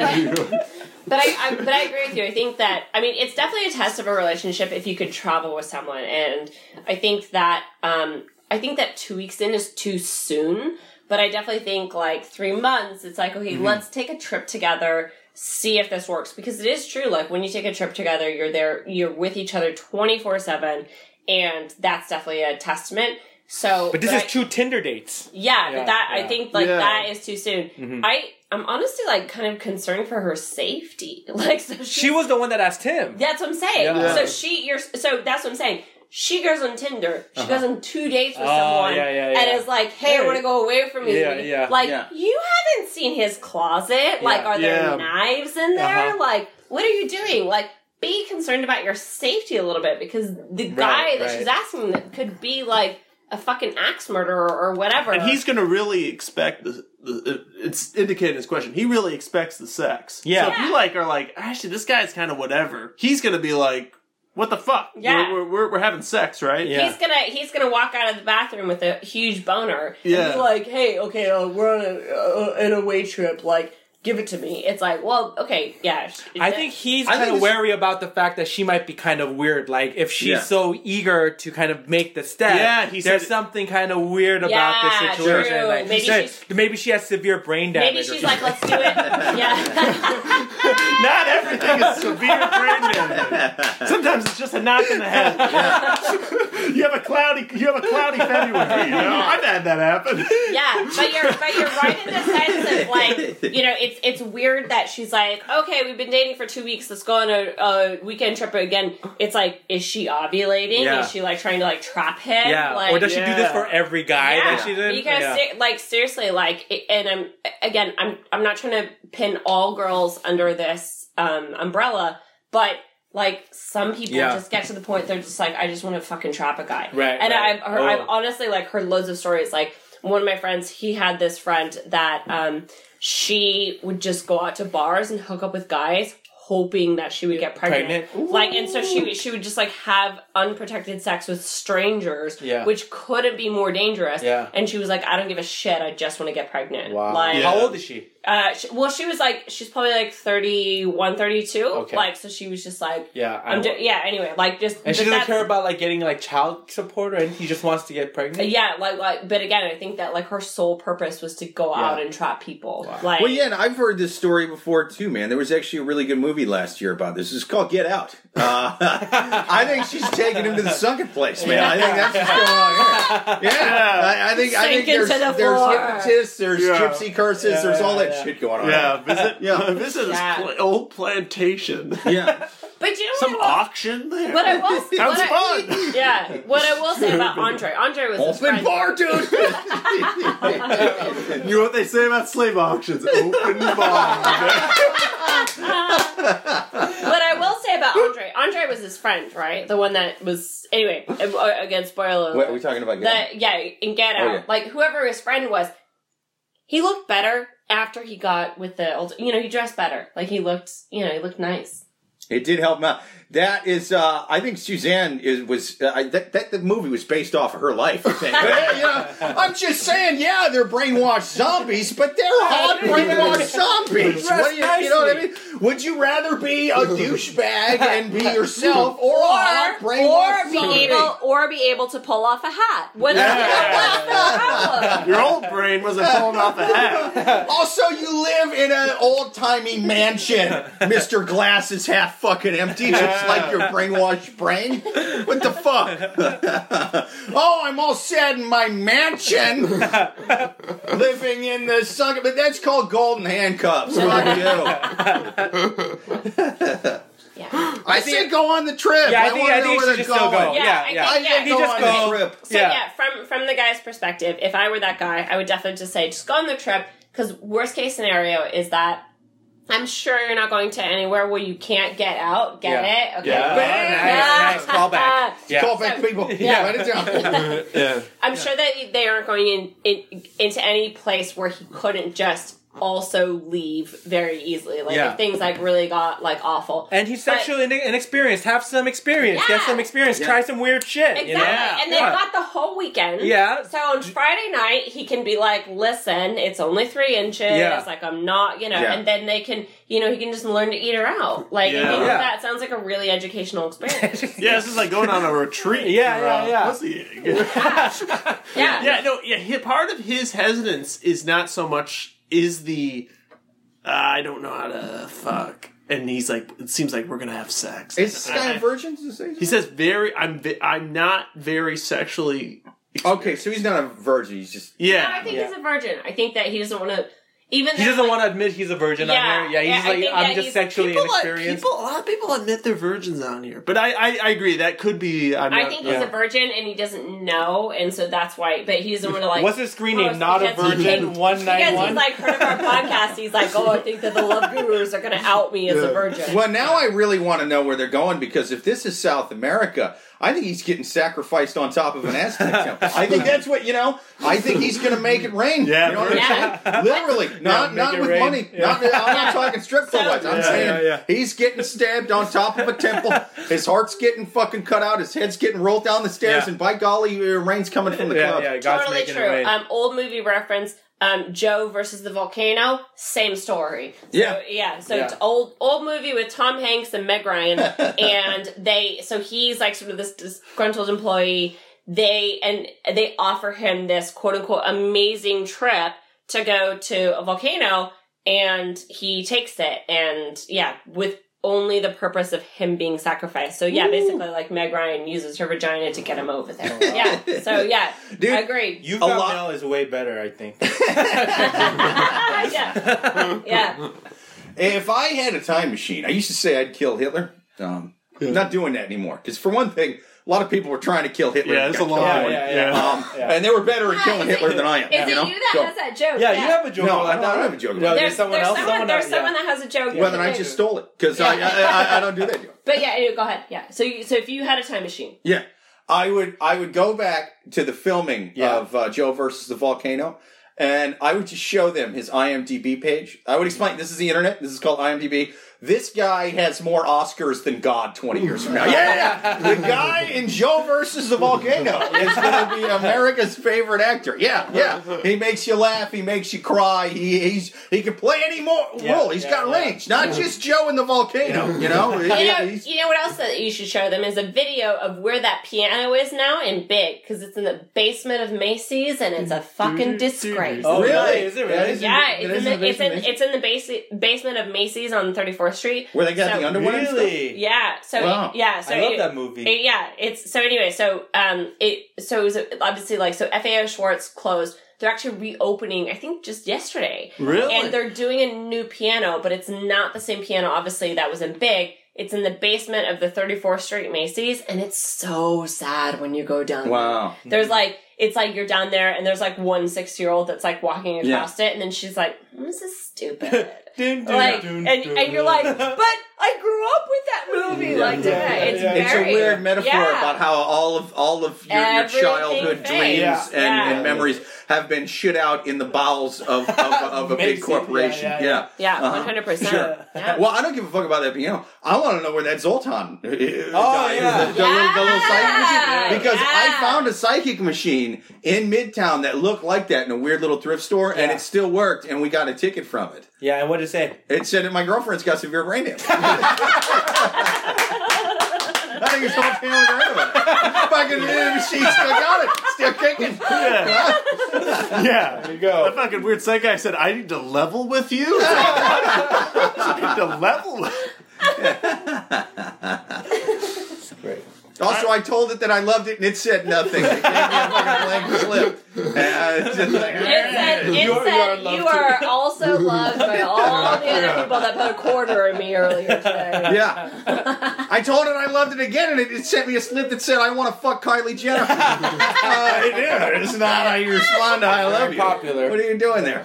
I, I but I agree with you. I think that I mean it's definitely a test of a relationship if you could travel with someone, and I think that um I think that two weeks in is too soon. But I definitely think like three months. It's like okay, mm-hmm. let's take a trip together. See if this works because it is true. Like when you take a trip together, you're there. You're with each other twenty-four seven, and that's definitely a testament. So, but this but is I, two Tinder dates. Yeah, yeah but that yeah. I think like yeah. that is too soon. Mm-hmm. I I'm honestly like kind of concerned for her safety. Like so she was the one that asked him. That's what I'm saying. Yeah. So she you're so that's what I'm saying. She goes on Tinder. She uh-huh. goes on two dates with oh, someone, yeah, yeah, yeah. and is like, "Hey, hey. I want to go away from you." Yeah, yeah, like yeah. you haven't seen his closet. Yeah. Like, are there yeah. knives in there? Uh-huh. Like, what are you doing? Like. Be concerned about your safety a little bit because the right, guy that right. she's asking that could be like a fucking axe murderer or whatever. And he's going to really expect the, the it's indicated in his question. He really expects the sex. Yeah. So yeah. if you like are like, actually this guy's kind of whatever. He's going to be like, what the fuck? Yeah. We're, we're, we're having sex, right? Yeah. He's going to he's going to walk out of the bathroom with a huge boner yeah. and be like, "Hey, okay, uh, we're on a uh, an away trip like give it to me." It's like, well, okay, yeah. I think he's kind of wary about the fact that she might be kind of weird. Like, if she's yeah. so eager to kind of make the step, yeah, he there's something kind of weird yeah, about the situation. True. Like, maybe, said, maybe she has severe brain damage. Maybe she's like, let's do it. Yeah. Not everything is severe brain damage. Sometimes it's just a knock in the head. Yeah. you have a cloudy, you have a cloudy February. You know, yeah. I've had that happen. Yeah, but you're, but you're right in the sense of like, you know, it's. It's weird that she's like, okay, we've been dating for two weeks. Let's go on a, a weekend trip again. It's like, is she ovulating? Yeah. Is she like trying to like trap him? Yeah. Like, or does she yeah. do this for every guy yeah. that she's in? Because yeah. ser- like seriously, like, it, and I'm again, I'm I'm not trying to pin all girls under this um, umbrella, but like some people yeah. just get to the point they're just like, I just want to fucking trap a guy. Right. And right. I've her, oh. I've honestly like heard loads of stories. Like one of my friends, he had this friend that. Um, She would just go out to bars and hook up with guys, hoping that she would get pregnant. pregnant. Like, and so she she would just like have unprotected sex with strangers, yeah. which couldn't be more dangerous. Yeah. And she was like, I don't give a shit. I just want to get pregnant. Wow. Like, yeah. How old is she? Uh, she, well, she was like, she's probably like thirty-one, thirty-two. Okay. Like, so she was just like, yeah, I'm do- yeah. Anyway, like just. And she doesn't care about like getting like child support or anything. She just wants to get pregnant. Yeah, like, like, but again, I think that like her sole purpose was to go yeah. out and trap people. Wow. Like, well, yeah, and I've heard this story before too, man. There was actually a really good movie movie last year about this. It's called Get Out. Uh, I think she's taking him to the sunken place, man. Yeah. I think that's what's going on here. Yeah. I, I think, I think there's, the there's hypnotists, there's yeah. gypsy curses, yeah, there's all that yeah. shit going on. Yeah, visit, yeah. visit yeah. this old plantation. Yeah. But you know some what auction there. What I was, sounds what fun. I, yeah. What I will say about Andre, Andre was open bar, dude. You know what they say about slave auctions? Open bar. What I will say about Andre, Andre was his friend, right? The one that was anyway. Again, spoiler. Wait, are we talking about Get Out? The, yeah, in Get Out, oh, yeah. like whoever his friend was, he looked better after he got with the old. You know, he dressed better. Like he looked. You know, he looked nice. It did help him out. That is, uh, I think Suzanne is was uh, that that the movie was based off of her life. I think. But, you know, I'm just saying, yeah, they're brainwashed zombies, but they're hot brainwashed zombies. What do you, you know what I mean? Would you rather be a douchebag and be yourself, or, or a hot brainwashed or be zombie? able or be able to pull off a hat? What yeah. Yeah. Your old brain wasn't pulling off a hat. Also, you live in an old timey mansion, Mister Glass is half fucking empty, just like your brainwashed brain. What the fuck? Oh, I'm all sad in my mansion, living in the sun. But that's called golden handcuffs. Fuck you. Yeah. I think should go on the trip. Yeah, I, I think, I think she just going. still go. Yeah, yeah, I yeah. Think, yeah. I think go just on go. the trip. So yeah. yeah, from from the guy's perspective, if I were that guy, I would definitely just say just go on the trip, because worst case scenario is that I'm sure you're not going to anywhere where you can't get out. Get yeah. it? Okay. Yeah. Yeah. Nice. Nice. Call back. Yeah. Call back, so, people. Yeah. Write it down. yeah. I'm yeah. sure that they aren't going in, in, into any place where he couldn't just also leave very easily. Like, yeah. if things, like, really got, like, awful. And he's sexually inexperienced. Have some experience. Yeah. Get some experience. Yeah. Try some weird shit. Exactly. You know? yeah. And they've yeah. got the whole weekend. Yeah. So on Friday night, he can be like, listen, it's only three inches. Yeah. It's like, I'm not, you know. Yeah. And then they can, you know, he can just learn to eat her out. Like, yeah. and yeah. that sounds like a really educational experience. yeah, this is like going on a retreat. yeah, yeah, yeah. Pussy eating. yeah. yeah. Yeah, no, yeah. Part of his hesitance is not so much is the uh, I don't know how to fuck, and he's like, it seems like we're gonna have sex. Is this guy a virgin? He says very. I'm. I'm not very sexually. Experienced. Okay, so he's not a virgin. He's just yeah. No, I think yeah. he's a virgin. I he think that he doesn't want to. Even he doesn't like, want to admit he's a virgin yeah, on here. Yeah, he's yeah, like, I'm just sexually people inexperienced. Are, people, a lot of people admit they're virgins on here. But I, I, I agree. That could be... I'm I not, think he's yeah. a virgin and he doesn't know, and so that's why... But he doesn't want to like... What's his screen name? Not a Virgin one ninety-one? Because he's like, heard of our podcast, he's like, oh, I think that the Love Gurus are going to out me as yeah. a virgin. Well, now I really want to know where they're going, because if this is South America... I think he's getting sacrificed on top of an Aztec temple. I think that's what, you know, I think he's going to make it rain. Yeah. You know what yeah. I'm saying? Literally. No, not not with rain. money. Yeah. Not, I'm not talking strip so, clubs. I'm yeah, saying yeah, yeah. he's getting stabbed on top of a temple. His heart's getting fucking cut out. His head's getting rolled down the stairs. Yeah. And by golly, rain's coming from the yeah, clouds. Yeah, God's totally true. It rain. Um, old movie reference. Um, Joe versus the Volcano, same story. So, yeah, yeah. So yeah. it's old old movie with Tom Hanks and Meg Ryan, and they. So he's like sort of this disgruntled employee. They and they offer him this quote unquote amazing trip to go to a volcano, and he takes it. And yeah, with only the purpose of him being sacrificed. So yeah, Ooh. basically like Meg Ryan uses her vagina to get him over there. Yeah. So yeah, dude, I agree. You got lot- mail is way better, I think. yeah. yeah. If I had a time machine, I used to say I'd kill Hitler. Um, I'm not doing that anymore. Because for one thing, a lot of people were trying to kill Hitler. Yeah, it's a long one. Yeah, yeah, yeah. Um, yeah. And they were better at killing Hitler it, than I am. Is you know? it you that so, has that joke? Yeah, yeah, you have a joke. No, I don't, I don't have a joke. No, there's, there's someone there's else. Someone, there's someone yeah. that has a joke. Yeah. Well, then I just stole it, because yeah. I, I I don't do that joke. But yeah, anyway, go ahead. Yeah. So you, so if you had a time machine, yeah, I would I would go back to the filming yeah. of uh, Joe versus the Volcano, and I would just show them his I M D B page. I would explain, this is the internet. This is called I M D B. This guy has more Oscars than God twenty years from now. Yeah, yeah. The guy in Joe versus the Volcano is going to be America's favorite actor. Yeah, yeah. He makes you laugh. He makes you cry. He he's, he can play any more role. Yeah, he's yeah, got yeah. range. Not just Joe and the Volcano, you know? You know, you know what else that you should show them is a video of where that piano is now in Big, because it's in the basement of Macy's and it's a fucking disgrace. Oh, really? Is it really? Yeah, yeah, it's, in, it's, in, it's in the base, basement of Macy's on thirty-fourth fourth street. Where they got so, the underwear and stuff? Yeah. So, wow. it, yeah. So I love it, that movie. It, yeah. It's, so anyway, so, um, it, so it was obviously like, so F A O Schwartz closed. They're actually reopening, I think, just yesterday. Really? And they're doing a new piano, but it's not the same piano, obviously, that was in Big. It's in the basement of the thirty-fourth street Macy's, and it's so sad when you go down wow. there. There's like, it's like you're down there, and there's like one six-year-old that's like walking across yeah. it, and then she's like, this is stupid. dun, dun, like, dun, and, dun, and you're like, but I grew up with that movie. Yeah, like, yeah, yeah, it's yeah. very... It's a weird metaphor yeah. about how all of all of your, your childhood fades. dreams yeah. And, yeah. and memories have been shit out in the bowels of, of, of a big corporation. Yeah, yeah, yeah. yeah. yeah uh-huh. one hundred percent. Sure. Yeah. Well, I don't give a fuck about that piano. I want to know where that Zoltan oh, died. Yeah. The, the, yeah. the little psychic machine. Because yeah. I found a psychic machine in Midtown that looked like that in a weird little thrift store, yeah. and it still worked, and we got a ticket from it. Yeah, and what did it say? It said that my girlfriend's got severe brain damage. I think it's all family relevant. Fucking yeah. She still got it. Still kicking. Yeah. yeah. There you go. That fucking weird psych guy said, I need to level with you. I need to level with That's great. Also, I told it that I loved it, and it said nothing. It gave me a fucking blank slip. And I was just like, it said, it you are, said you are, you are also loved by all the other people that put a quarter in me earlier today. Yeah. I told it I loved it again, and it, it sent me a slip that said, I want to fuck Kylie Jenner. uh, it did. It's not how you respond to I love you. Popular. What are you doing there?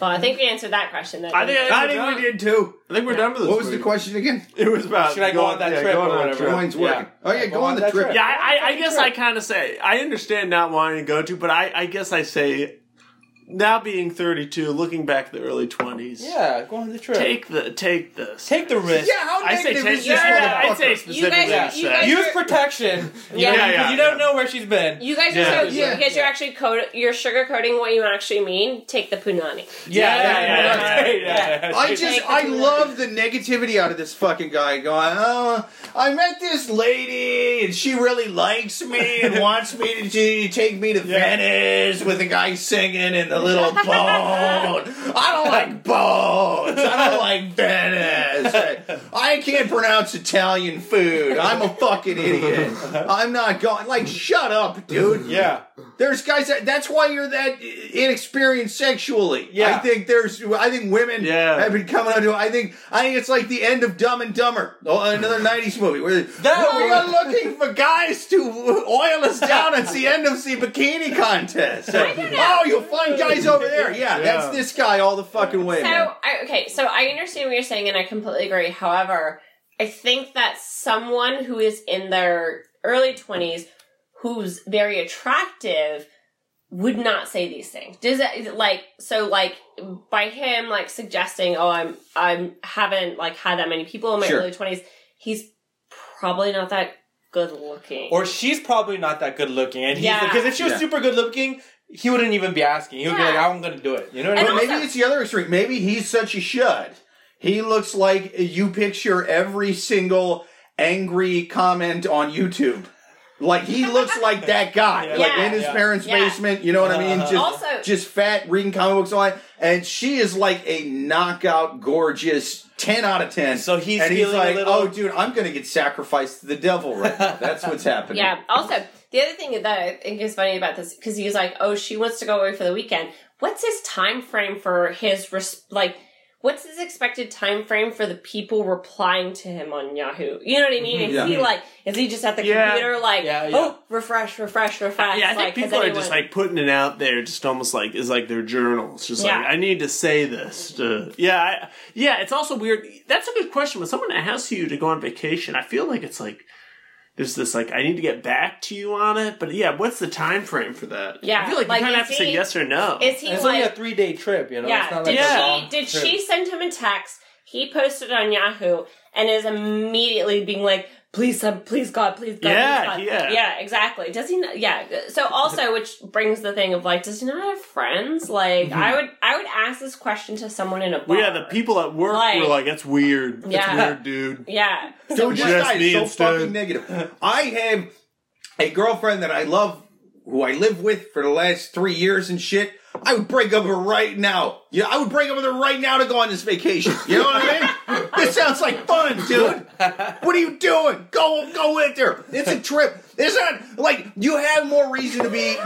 Well, I think we answered that question. Then. I think, I think, I think we did, too. I think we're yeah. done with this What was movie. the question again? It was about... Should I go on that yeah, trip or whatever? Mine's working. Yeah. Oh, yeah, go, go on, on the trip. trip. Yeah, I, I, I guess trip. I kind of say... I understand not wanting to go to, but I, I guess I say... Now being thirty-two, looking back at the early twenties. Yeah, go on the trip. Take the take this. Take the risk. Yeah, how I say the take the yeah, I say specifically. You guys, you guys use protection. yeah, yeah, yeah. You don't yeah. know where she's been. You guys yeah. are so yeah. yeah. because you're actually code, you're sugarcoating what you actually mean. Take the punani. Yeah, yeah, yeah. yeah, yeah, yeah. yeah. I just take I the love the negativity out of this fucking guy going, oh, I met this lady and she really likes me and wants me to take me to yeah. Venice with a guy singing and the little boat. I don't like boats. I don't like Venice. I can't pronounce Italian food. I'm a fucking idiot. I'm not going. Like, shut up, dude. Yeah. There's guys that. That's why you're that inexperienced sexually. Yeah. I think there's. I think women yeah. have been coming out to. I think. I think it's like the end of Dumb and Dumber. Oh, another nineties movie where that we're looking for guys to oil us down. It's the end of the bikini contest. Oh, you'll find guys over there. Yeah, yeah, that's this guy all the fucking way. So I, okay, so I understand what you're saying, and I completely agree. However, I think that someone who is in their early twenties who's very attractive would not say these things. Does that, like, so like by him like suggesting, oh, I'm I'm haven't like had that many people in my sure. early twenties. He's probably not that good looking, or she's probably not that good looking, and he's yeah, because if she was yeah. super good looking. He wouldn't even be asking. He would yeah. be like, I'm going to do it. You know what I mean? But maybe it's the other extreme. Maybe he's such a should. He looks like you picture every single angry comment on YouTube. Like, he looks like that guy. Yeah. Like, yeah. in his yeah. parents' yeah. basement. You know what uh, I mean? Just, also, just fat, reading comic books and all that. And she is like a knockout, gorgeous... ten out of ten. So he's and he's like, little... oh, dude, I'm going to get sacrificed to the devil right now. That's what's happening. Yeah. Also, the other thing that I think is funny about this, because he's like, oh, she wants to go away for the weekend. What's his time frame for his, res- like, what's his expected time frame for the people replying to him on Yahoo? You know what I mean? Is yeah. he like, is he just at the yeah. computer like, yeah, yeah. oh, refresh, refresh, refresh? Yeah, I think like, people are anyone... just like putting it out there, just almost like it's like their journals, just yeah. like I need to say this. To... Yeah, I, yeah. It's also weird. That's a good question. When someone asks you to go on vacation, I feel like it's like. There's this, like, I need to get back to you on it. But, yeah, what's the time frame for that? Yeah. I feel like, like you kind of have he, to say yes or no. Is he it's like, only a three-day trip, you know? Yeah. It's not like did yeah. she, did she send him a text? He posted on Yahoo and is immediately being like, please, please, God, please, God, yeah, please, God. Yeah, yeah. Exactly. Does he not? Yeah. So also, which brings the thing of, like, does he not have friends? Like, mm-hmm. I would I would ask this question to someone in a bar. Well, yeah, the people at work like, were like, that's weird. That's yeah. weird, dude. Yeah. Dude, this guy is so instead. fucking negative. I have a girlfriend that I love, who I live with for the last three years and shit. I would break up with her right now. Yeah, I would break up with her right now to go on this vacation. You know what I mean? This sounds like fun, dude. What are you doing? Go, go with her. It's a trip. It's not like you have more reason to be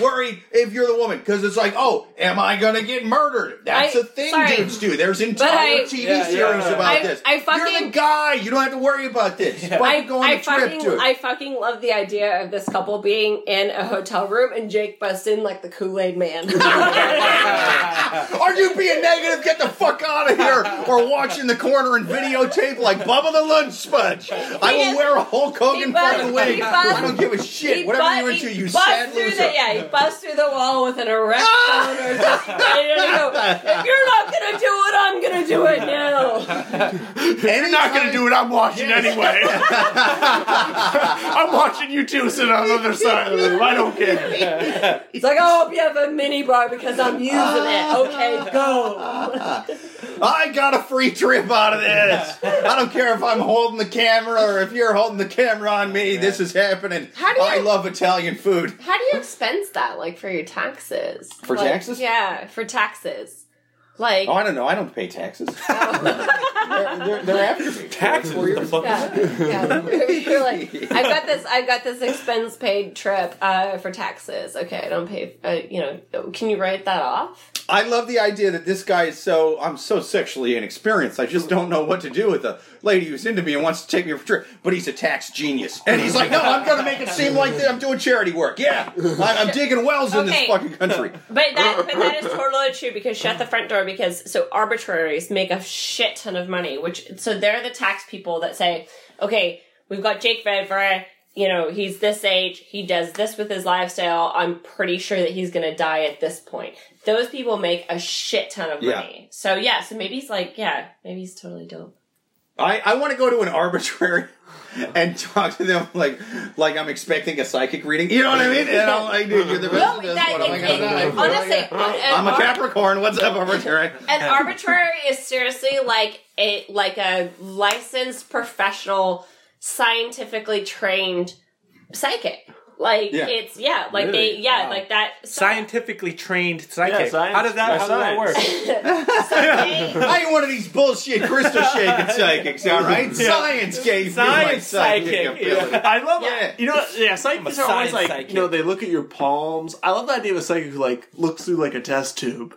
worried if you're the woman because it's like, oh, am I gonna get murdered? That's I, a thing sorry, dudes do. There's entire I, T V yeah, series yeah, yeah. about I, this. I fucking, you're the guy. You don't have to worry about this. Yeah. I, go on I, a fucking, trip, I fucking love the idea of this couple being in a hotel room and Jake busts in like the Kool-Aid man. Are you being negative? Get the fuck out of here. Or watch in the corner and videotape like Bubba the Lunch Sponge. He I will is, wear a Hulk Hogan fucking wig. I don't give a shit. Whatever but, you're into, you sad loser. The, yeah, he busts through the wall with an erect phone or something. If you're not going to do it, I'm going to do it now. And you're not going to do it, I'm watching yes. anyway. I'm watching you two sit on the other side of the room. I don't care. It's like, I hope you have a mini bar because I'm using it. Okay, go. I got a free trip out of this. I don't care if I'm holding the camera or if you're holding the camera on me. This is happening. How do you, I love Italian food. How do you expense that, like, for your taxes? For like, taxes? Yeah, for taxes. Like, oh, I don't know. I don't pay taxes. Oh. they're, they're, they're after me. Taxes. Yeah, yeah. You're, you're like, I've got this. I've got this expense paid trip uh, for taxes. Okay, I don't pay. Uh, you know, can you write that off? I love the idea that this guy is so, I'm so sexually inexperienced, I just don't know what to do with a lady who's into me and wants to take me for a trip, but he's a tax genius. And he's like, no, I'm going to make it seem like that I'm doing charity work. Yeah, I'm digging wells okay. in this fucking country. But that, but that is totally true, because shut the front door, because, so arbitraries make a shit ton of money, which, so they're the tax people that say, okay, we've got Jake Vevera, you know, he's this age, he does this with his lifestyle, I'm pretty sure that he's going to die at this point. Those people make a shit ton of money. Yeah. So, yeah, so maybe he's like, yeah, maybe he's totally dope. I, I want to go to an arbitrary and talk to them like like I'm expecting a psychic reading. You know what I mean? And I'm like, dude, you're the best of this. What am I going to do? Honestly, I'm a Capricorn. What's up, arbitrary? An arbitrary is seriously like a like a licensed professional, scientifically trained psychic. Like, yeah. it's, yeah, like really? they, yeah, wow. like that. So. Scientifically trained psychic. Yeah, science, how does that, how science. does that work? so they, I ain't one of these bullshit crystal shaking psychics, all right? Yeah. Science gave science me my psychic, psychic ability. Yeah. I love yeah. it. You know, yeah, psychics are always like, psychic. You know, they look at your palms. I love the idea of a psychic who, like, looks through, like, a test tube.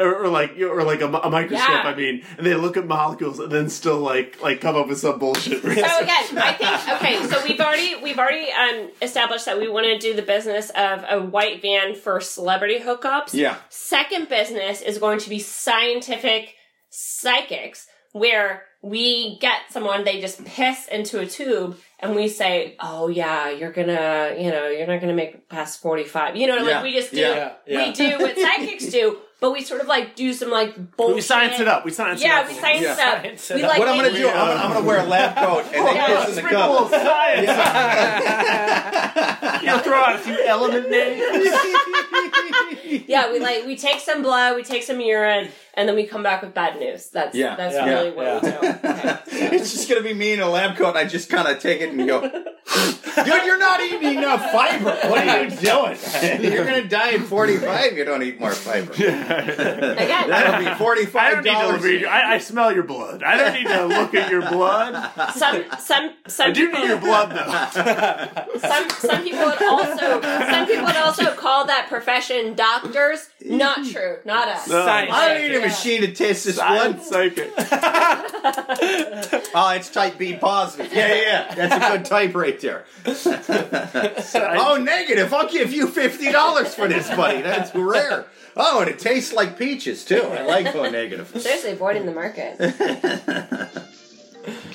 Or, or like, or like a, a microscope. Yeah. I mean, and they look at molecules and then still like, like come up with some bullshit. So again, I think okay. So we've already we've already um, established that we want to do the business of a white van for celebrity hookups. Yeah. Second business is going to be scientific psychics, where we get someone, they just piss into a tube. And we say, oh, yeah, you're going to, you know, you're not going to make it past forty-five. You know, yeah, like, we just do, yeah, yeah. we do what psychics do, but we sort of, like, do some, like, bullshit. We science it up. We science yeah, it up. We science yeah, up. Science we science it like, up. What I'm going to do, I'm, I'm going to wear a lab coat and then yeah, piss in the cup. Science. Yeah. You'll throw out a few element names. yeah, we, like, we take some blood, we take some urine, and then we come back with bad news. That's yeah, that's yeah, really yeah, what yeah. we do. Okay. It's just going to be me in a lab coat, and I just kind of take it and go, dude, you're not eating enough fiber. What are you doing? You're going to die at forty-five. You don't eat more fiber. That'll be forty-five dollars. I, I smell your blood. I don't need to look at your blood. Some, some, some. I do people, need your blood though. Some, some people would also, some people would also call that profession doctors. Not true. Not us. No. Science. I need a yeah. machine to test this Science blood. Psychic. Oh, it's type B positive. Yeah, yeah. That's a good type right there. Oh, negative. I'll give you fifty dollars for this, buddy. That's rare. Oh, and it tastes like peaches, too. I like O negative. Seriously, avoiding the market.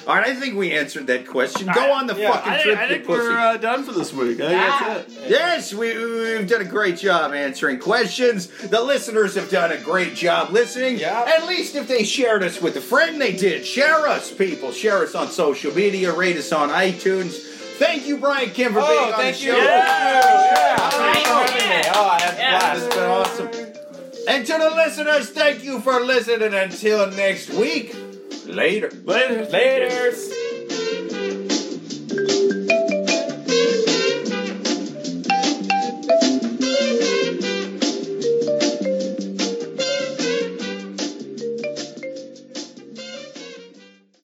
All right, I think we answered that question. Go on the I, yeah, fucking I, trip, I, I think pussy. we're uh, done for this week. I think ah. that's it. Yes, we, we've done a great job answering questions. The listeners have done a great job listening. Yep. At least if they shared us with a friend, they did. Share us, people. Share us on social media. Rate us on iTunes. Thank you, Brian Kim, for oh, being on the show. You. Yeah. Yeah. Thank you. Yeah. Yeah. Oh, I had yeah. It's been awesome. And to the listeners, thank you for listening. Until next week. Later. Later. Later.